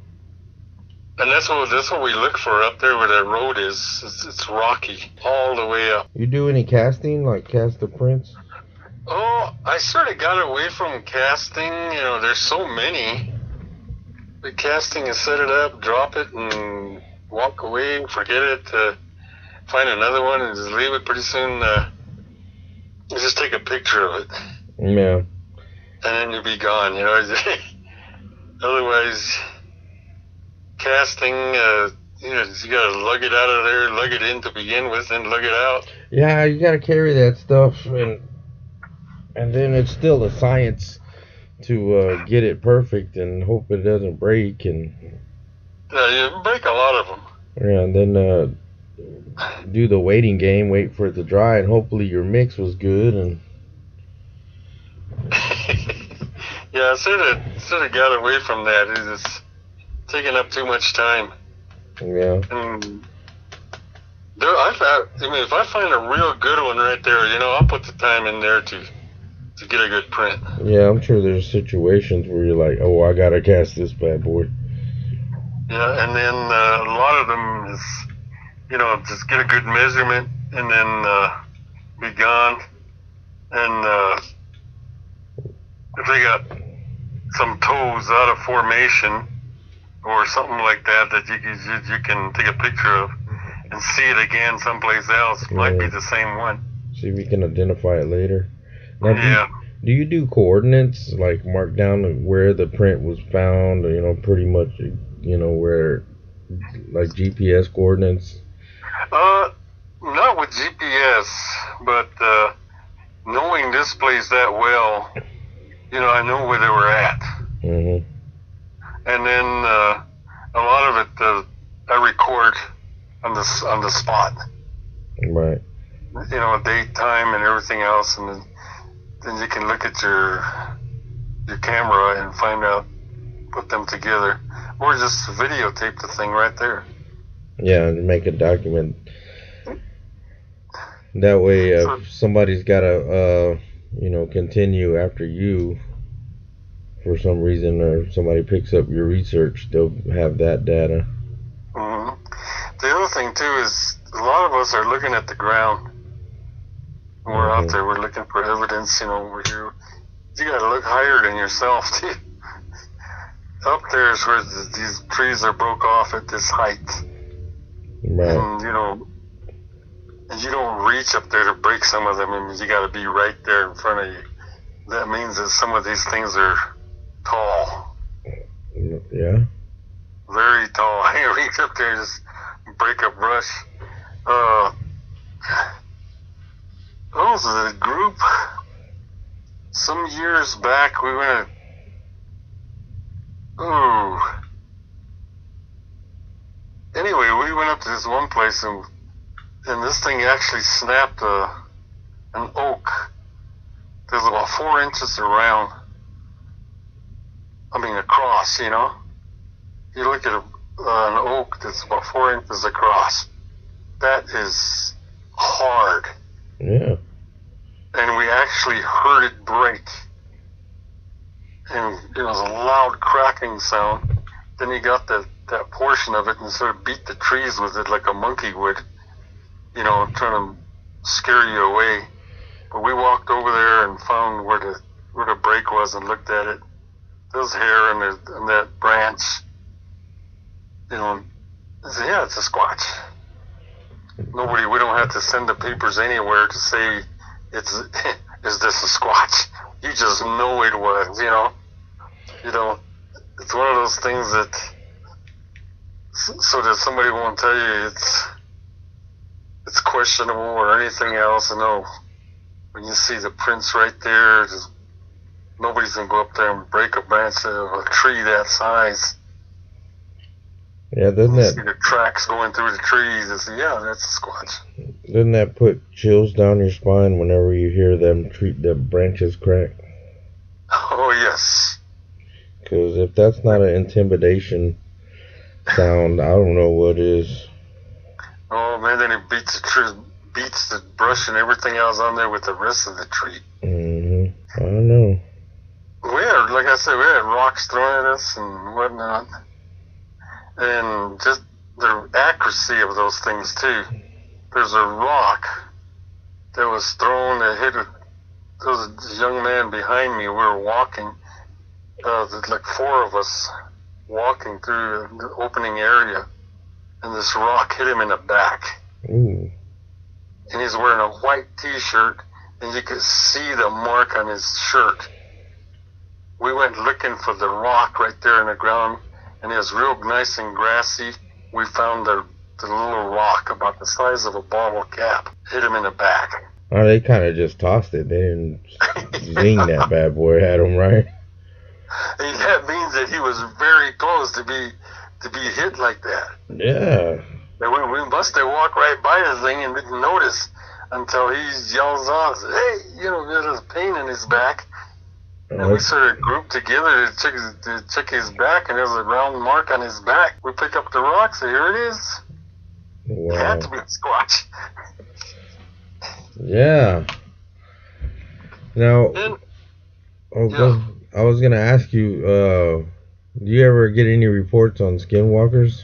And that's what we look for up there where that road is. It's rocky all the way up. You do any casting, like cast the prints? Oh, I sort of got away from casting. You know, there's so many. The casting is set it up, drop it, and walk away, forget it, find another one, and just leave it pretty soon. You just take a picture of it. Yeah. And then you'll be gone, you know. Otherwise... casting, you gotta lug it out of there, lug it in to begin with, and lug it out. Yeah, you gotta carry that stuff, and then it's still a science to get it perfect and hope it doesn't break. And yeah, you break a lot of them. Yeah, and then do the waiting game, wait for it to dry, and hopefully your mix was good. And yeah, I sort of got away from that. It's taking up too much time. Yeah. And if I find a real good one right there, you know, I'll put the time in there to get a good print. Yeah, I'm sure there's situations where you're like, oh, I gotta cast this bad boy. Yeah, and then a lot of them is, you know, just get a good measurement and then be gone. And if they got some toes out of formation, or something like that that you can take a picture of and see it again someplace else. Yeah. Might be the same one. See if you can identify it later. Now, yeah. Do you do coordinates, like mark down where the print was found, or, you know, pretty much, you know, where, like GPS coordinates? Not with GPS, but knowing this place that well, you know, I know where they were at. Mm-hmm. And then a lot of it I record on the spot. Right. You know, date, time, and everything else, and then you can look at your camera and find out, put them together, or just videotape the thing right there. Yeah, and make a document. That way, if somebody's got to you know, continue after you. For some reason, or somebody picks up your research, they'll have that data. Mm-hmm. The other thing too is a lot of us are looking at the ground. When we're out there, we're looking for evidence. You know, over here, you gotta look higher than yourself too. Up there is where these trees are broke off at this height. Right. And you know, and you don't reach up there to break some of them. I mean, you gotta be right there in front of you. That means that some of these things are tall. gets up there and just break up brush. It was a group. Some years back, we went. Anyway, we went up to this one place, and this thing actually snapped an oak. There's about 4 inches around. I mean, across, you know. You look at an oak that's about 4 inches across. That is hard. Yeah. And we actually heard it break. And it was a loud cracking sound. Then he got that portion of it and sort of beat the trees with it like a monkey would. You know, trying to scare you away. But we walked over there and found where the break was and looked at it. There's hair in that branch. You know, I said, yeah, it's a Squatch. We don't have to send the papers anywhere to say is this a Squatch? You just know it was, you know. You know, it's one of those things that so that somebody won't tell you it's questionable or anything else. And no, when you see the prints right there, just, nobody's gonna go up there and break a branch of a tree that size. Yeah, doesn't that see the tracks going through the trees? It's, yeah, that's a Squatch. Doesn't that put chills down your spine whenever you hear them the branches crack? Oh yes. Because if that's not an intimidation sound, I don't know what is. Oh man, then it beats the tree, beats the brush and everything else on there with the rest of the tree. Mm-hmm. I don't know. We had rocks thrown at us and whatnot. And just the accuracy of those things too. There's a rock that was thrown that hit there was a young man behind me. We were walking, there's like four of us walking through the opening area, and this rock hit him in the back. Ooh. And he's wearing a white t-shirt, and you could see the mark on his shirt. We went looking for the rock right there in the ground, and it was real nice and grassy. We found the little rock about the size of a bottle cap. Hit him in the back. Oh, they kind of just tossed it. They didn't zing that bad boy at him, right? And that means that he was very close to be hit like that. Yeah. We must have walked right by the thing and didn't notice until he yells out, hey, you know, there's pain in his back. And we sort of grouped together to check his back, and there's a round mark on his back. We pick up the rocks, and here it is. Wow. It had to be a Squatch. Yeah. Now, I was going to ask you, do you ever get any reports on skinwalkers?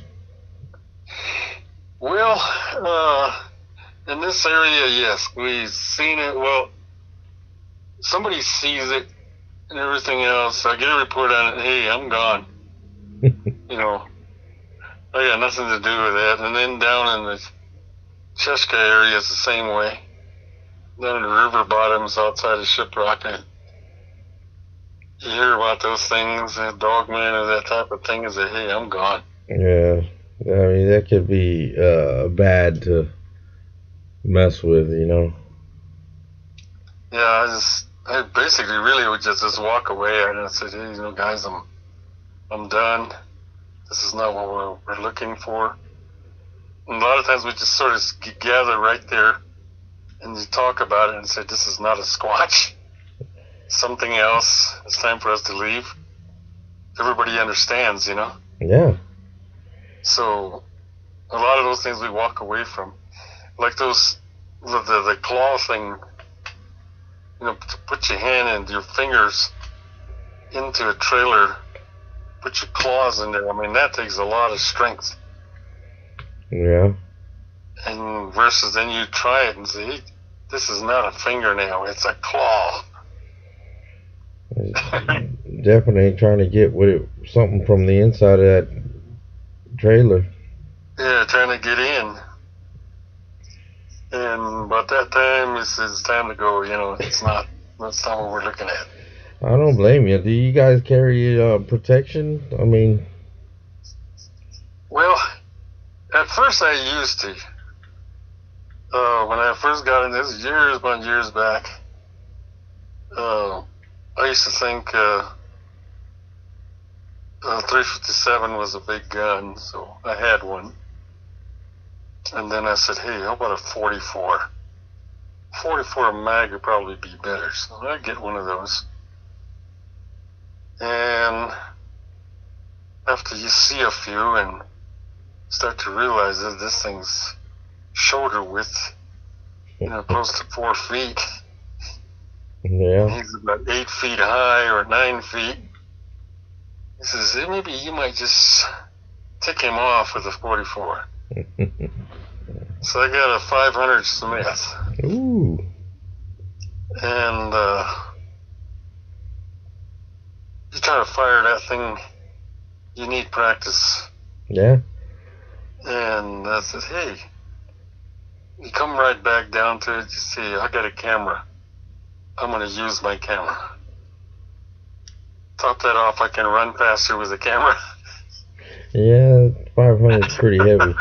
Well, in this area, yes. We've seen it. Well, somebody sees it. And everything else, I get a report on it, hey, I'm gone. You know, I got nothing to do with that. And then down in the Chuska area, it's the same way. Down in the river bottoms outside of Shiprock, and you hear about those things, that dogman or that type of thing, is that, hey, I'm gone. Yeah, I mean, that could be bad to mess with, you know. Yeah, I basically really would just walk away and I said, hey, you know, guys, I'm done. This is not what we're looking for. And a lot of times we just sort of gather right there and you talk about it and say, this is not a Squatch. Something else. It's time for us to leave. Everybody understands, you know? Yeah. So a lot of those things we walk away from. Like those, the claw thing. You know, to put your hand and your fingers into a trailer, put your claws in there. I mean, that takes a lot of strength. Yeah. And versus then you try it and say, hey, this is not a fingernail, it's a claw. Definitely trying to get something from the inside of that trailer. Yeah, trying to get in. And about that time, it's time to go. You know, that's not what we're looking at. I don't blame you. Do you guys carry protection? I mean, well, At first I used to. When I first got in this years upon years back, I used to think 357 was a big gun, so I had one. And then I said, hey, how about a 44? 44 mag would probably be better, so I'd get one of those. And after you see a few and start to realize that this thing's shoulder width, close to 4 feet. Yeah. And he's about 8 feet high or 9 feet. He says, hey, maybe you might just tick him off with a 44. So I got a 500 Smith. Ooh. And you try to fire that thing, you need practice. Yeah. And I said, hey, you come right back down to it, you see, I got a camera. I'm going to use my camera. Top that off, I can run faster with the camera. Yeah, 500 is pretty heavy.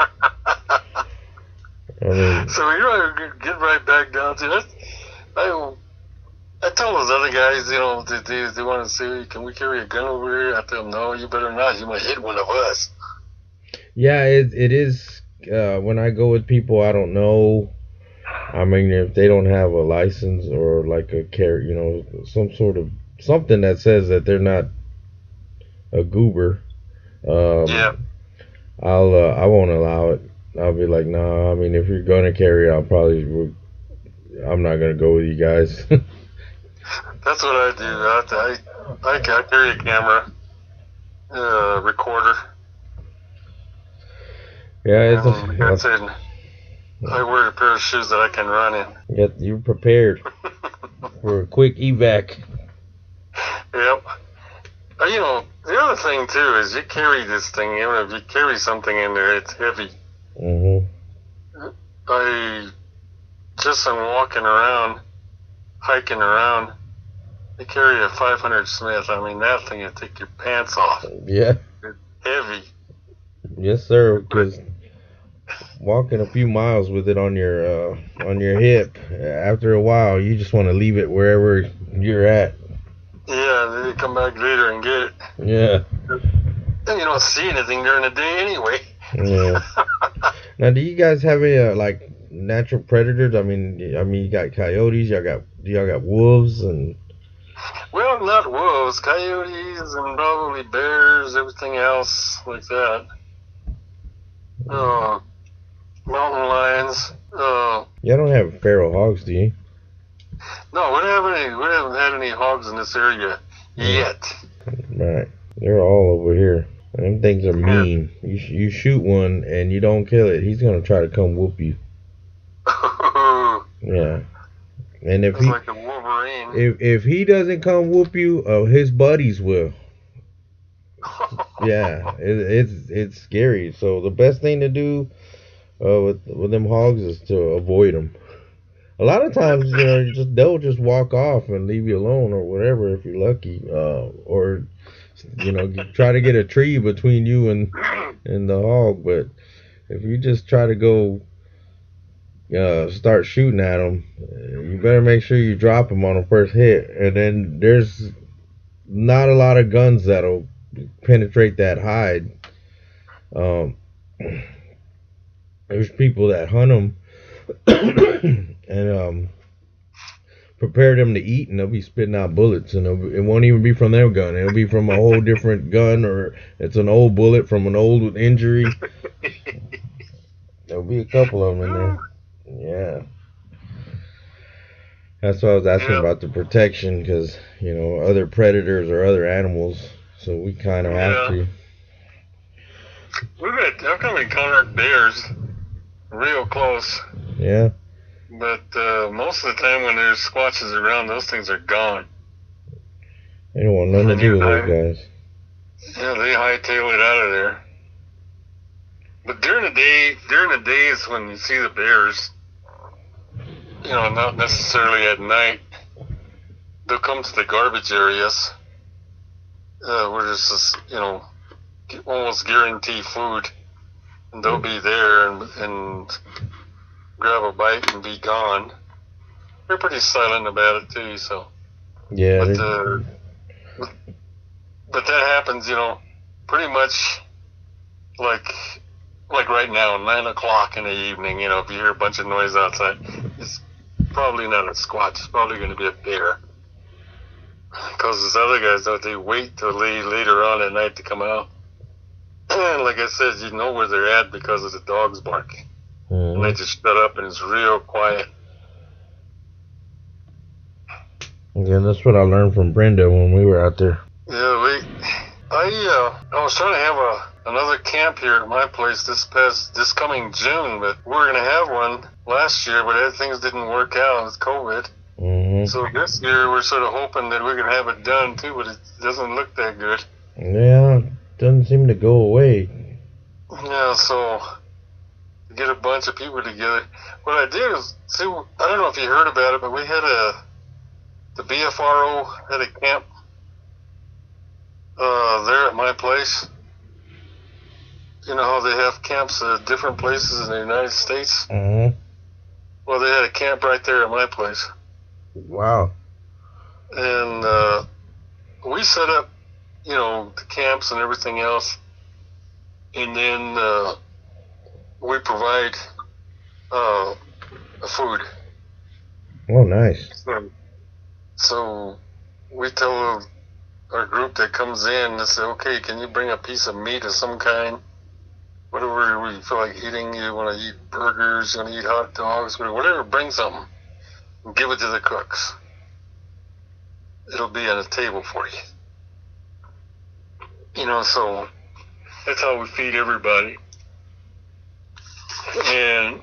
I mean, so you know, get right back down to it. I tell those other guys, they want to say, can we carry a gun over here? I tell them, no, you better not. You might hit one of us. Yeah, it is. When I go with people, I don't know. I mean, if they don't have a license or like a carry, some sort of something that says that they're not a goober, yeah, I won't allow it. I'll be like, nah. I mean, if you're gonna carry, I'm not gonna go with you guys. That's what I do. I carry a camera, recorder. Yeah, it's I wear a pair of shoes that I can run in. Yeah, you're prepared for a quick evac. Yep. The other thing, too, is you carry this thing, if you carry something in there, it's heavy. Mm-hmm. I'm walking around, hiking around, I carry a 500 Smith. I mean, that thing will take your pants off. Yeah. It's heavy. Yes, sir, because walking a few miles with it on your hip, after a while, you just want to leave it wherever you're at. Yeah, then you come back later and get it. Yeah. And you don't see anything during the day anyway. Yeah. Now, do you guys have any like natural predators? I mean, you got coyotes. Y'all got wolves and. Well, not wolves, coyotes, and probably bears, everything else like that. Mountain lions. Y'all don't have feral hogs, do you? No, we haven't had any hogs in this area yet. Right. They're all over here. Them things are mean. You shoot one and you don't kill it, he's going to try to come whoop you. Yeah. And if like a Wolverine. If he doesn't come whoop you, his buddies will. Yeah, it's scary. So the best thing to do with them hogs is to avoid them. A lot of times, they'll just walk off and leave you alone or whatever if you're lucky, or try to get a tree between you and the hog. But if you just try to go start shooting at them, you better make sure you drop them on the first hit. And then there's not a lot of guns that'll penetrate that hide. There's people that hunt them. And prepare them to eat, and they'll be spitting out bullets, and it won't even be from their gun. It'll be from a whole different gun, or it's an old bullet from an old injury. There'll be a couple of them in there. Yeah. That's why I was asking about the protection, because, other predators or other animals, so we kind of have to. I've kind of encountered bears real close. Yeah. But most of the time when there's squatches around, those things are gone. They don't want nothing to do with those guys. Yeah, they hightail it out of there. But during the days when you see the bears, not necessarily at night, they'll come to the garbage areas where there's almost guaranteed food. and they'll be there and grab a bite and be gone. They're pretty silent about it too, so. Yeah. But that happens, you know, pretty much like right now, 9 o'clock in the evening, you know, if you hear a bunch of noise outside, it's probably not a squatch. It's probably going to be a bear. Because these other guys, they wait till later on at night to come out. And like I said, you know where they're at because of the dogs barking. Mm. And they just shut up and it's real quiet. Yeah, that's what I learned from Brenda when we were out there. Yeah, I was trying to have another camp here at my place this coming June, but we were going to have one last year, but things didn't work out with COVID. Mm-hmm. So this year we're sort of hoping that we can have it done too, but it doesn't look that good. Yeah, it doesn't seem to go away. Yeah, so get a bunch of people together. What I did is, I don't know if you heard about it, but we had the BFRO had a camp there at my place. You know how they have camps at different places in the United States? Mm-hmm. Well, they had a camp right there at my place. Wow. And we set up, you know, the camps and everything else. And then we provide food. Oh, nice. So we tell our group that comes in and say, okay, can you bring a piece of meat of some kind? Whatever you feel like eating, you want to eat burgers, you want to eat hot dogs, whatever, bring something. And give it to the cooks. It'll be on a table for you. You know, so that's how we feed everybody. And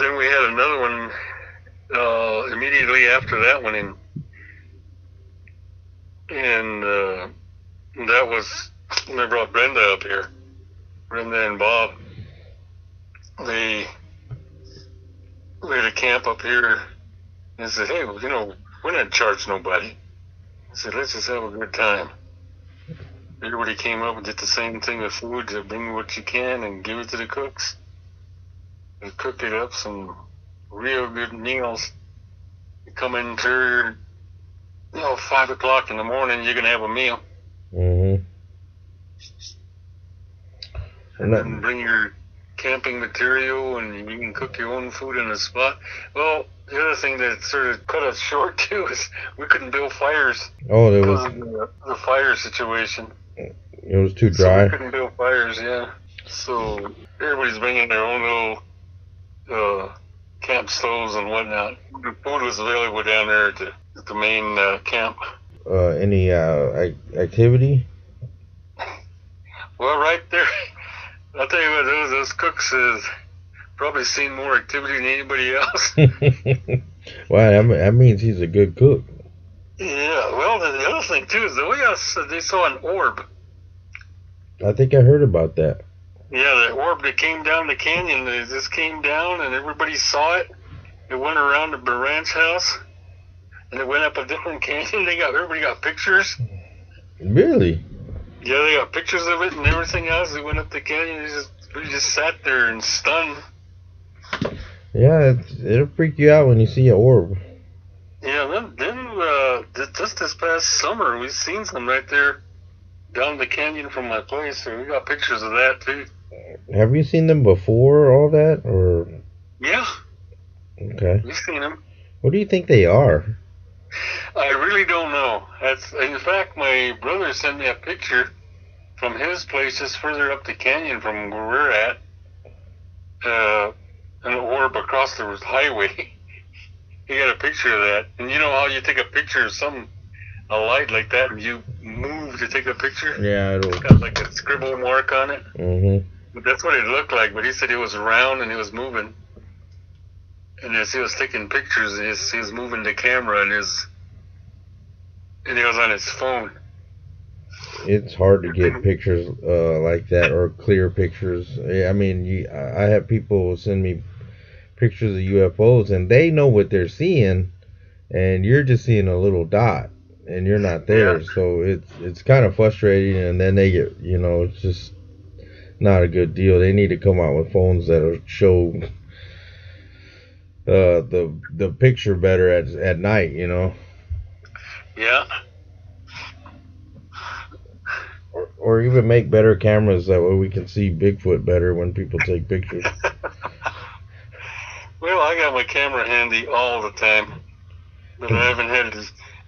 then we had another one immediately after that one and that was when they brought Brenda up here. Brenda and Bob, we had a camp up here and said, hey, you know, we're not charging nobody. I said, let's just have a good time. Everybody came up and did the same thing with food, to bring what you can and give it to the cooks. They cooked it up, some real good meals. You come in through, you know, 5 o'clock in the morning, you're going to have a meal. Mm-hmm. And then bring your camping material and you can cook your own food in a spot. Well, the other thing that sort of cut us short too is we couldn't build fires. Oh, there was the fire situation. It was too dry. So we couldn't build fires, yeah. So everybody's bringing their own little camp stoves and whatnot. The food was available down there at the main camp. Any activity? Well, right there. I'll tell you what, those cooks has probably seen more activity than anybody else. Wow, that means he's a good cook. Yeah, well, the other thing, too, is they saw an orb. I think I heard about that. Yeah, the orb that came down the canyon, they just came down and everybody saw it. It went around the ranch house, and it went up a different canyon. Everybody got pictures. Really? Yeah, they got pictures of it and everything else. They went up the canyon and we just sat there and stunned. Yeah, it'll freak you out when you see an orb. Yeah, then just this past summer, we seen some right there down the canyon from my place, and we got pictures of that, too. Have you seen them before all that, or...? Yeah. Okay. We've seen them. What do you think they are? I really don't know. In fact, my brother sent me a picture from his place just further up the canyon from where we're at, an orb across the highway. He got a picture of that. And you know how you take a picture of a light like that and you move to take a picture? Yeah, it's got like a scribble mark on it. Mm-hmm. That's what it looked like, but he said it was round and it was moving. And as he was taking pictures, he was moving the camera, and he was on his phone. It's hard to get pictures like that, or clear pictures. I mean, I have people send me pictures of UFOs, and they know what they're seeing, and you're just seeing a little dot, and you're not there. Yeah. So it's kind of frustrating, and then they get, you know, it's just not a good deal. They need to come out with phones that'll show the picture better at night, you know. Yeah. Or even make better cameras, that way we can see Bigfoot better when people take pictures. Well, I got my camera handy all the time, but I haven't had it.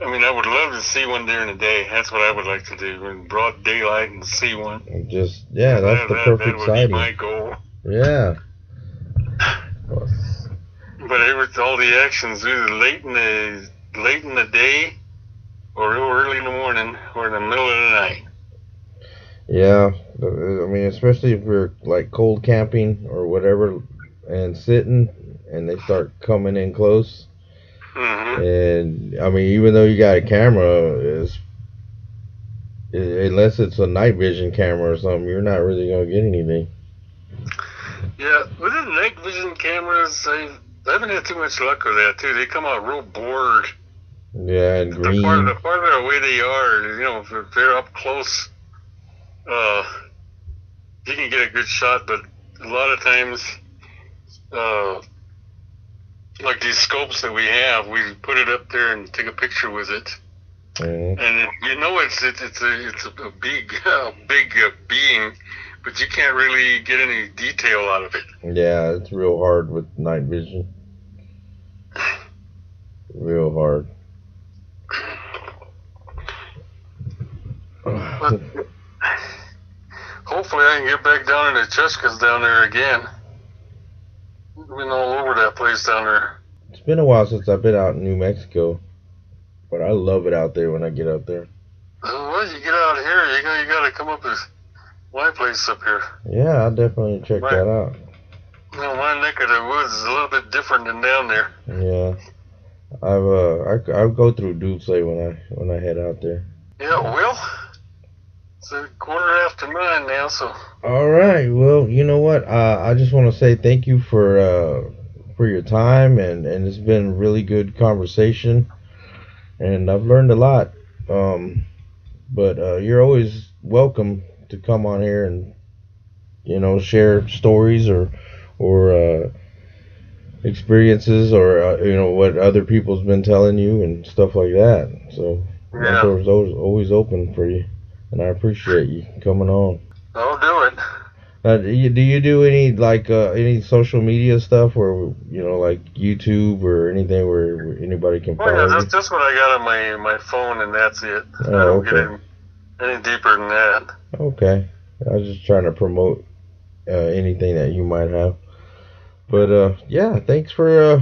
I mean, I would love to see one during the day. That's what I would like to do, in broad daylight and see one. And just, yeah, that's the perfect sighting. That would be my goal. Yeah. But it was all the actions either late in the day, or real early in the morning, or in the middle of the night. Yeah, I mean, especially if we're like cold camping or whatever, and sitting, and they start coming in close. Mm-hmm. And I mean, even though you got a camera, unless it's a night vision camera or something, you're not really gonna get anything. Yeah, with the night vision cameras, I haven't had too much luck with that too. They come out real bored. Yeah, and green. The farther away they are, you know, if they're up close, you can get a good shot. But a lot of times, like these scopes that we have, we put it up there and take a picture with it, and it, you know, it's a big being, but you can't really get any detail out of it. Yeah, it's real hard with night vision. Real hard. But hopefully, I can get back down into Chuskas down there again. Been all over that place down there. It's been a while since I've been out in New Mexico, but I love it out there when I get out there. Well, you get out here, you gotta come up to my place up here. Yeah, I'll definitely check that out. You know, my neck of the woods is a little bit different than down there. Yeah, I go through Dulce when I head out there. Yeah, well, it's a quarter after mine now, so. All right. Well, you know what? I just want to say thank you for your time, and it's been a really good conversation, and I've learned a lot. But you're always welcome to come on here and, you know, share stories or experiences or you know, what other people's been telling you and stuff like that. So yeah. The door's always open for you. And I appreciate you coming on. I'll do it. Do you do any like any social media stuff, or you know, like YouTube or anything where anybody can follow? Yeah, that's just what I got on my phone, and that's it. Oh, I don't get any deeper than that. Okay, I was just trying to promote anything that you might have. But yeah, thanks for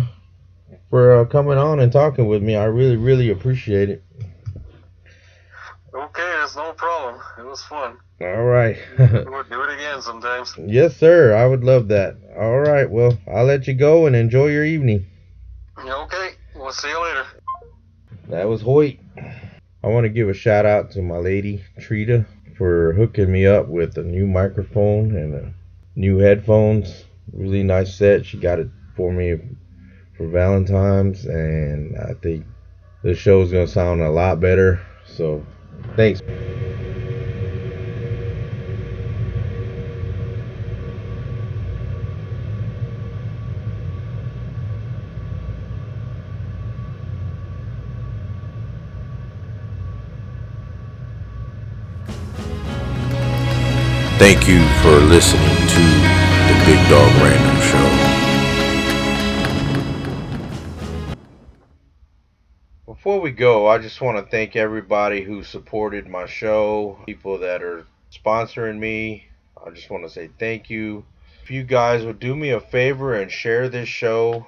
coming on and talking with me. I really, really appreciate it. Okay, that's no problem. It was fun. All right. We'll do it again sometimes. Yes, sir. I would love that. All right. Well, I'll let you go and enjoy your evening. Okay. We'll see you later. That was Hoyt. I want to give a shout out to my lady, Trita, for hooking me up with a new microphone and new headphones. Really nice set. She got it for me for Valentine's, and I think the show's going to sound a lot better. So, thanks. Thank you for listening to the Big Dog Random Show. Before we go, I just want to thank everybody who supported my show, people that are sponsoring me. I just want to say thank you. If you guys would do me a favor and share this show,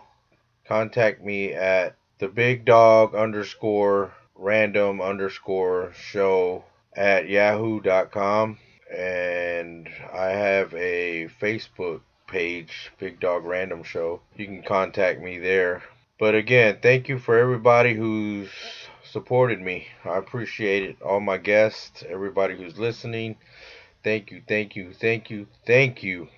contact me at thebigdog_random_show@yahoo.com. And I have a Facebook page, Big Dog Random Show. You can contact me there. But again, thank you for everybody who's supported me. I appreciate it. All my guests, everybody who's listening. Thank you, thank you, thank you, thank you.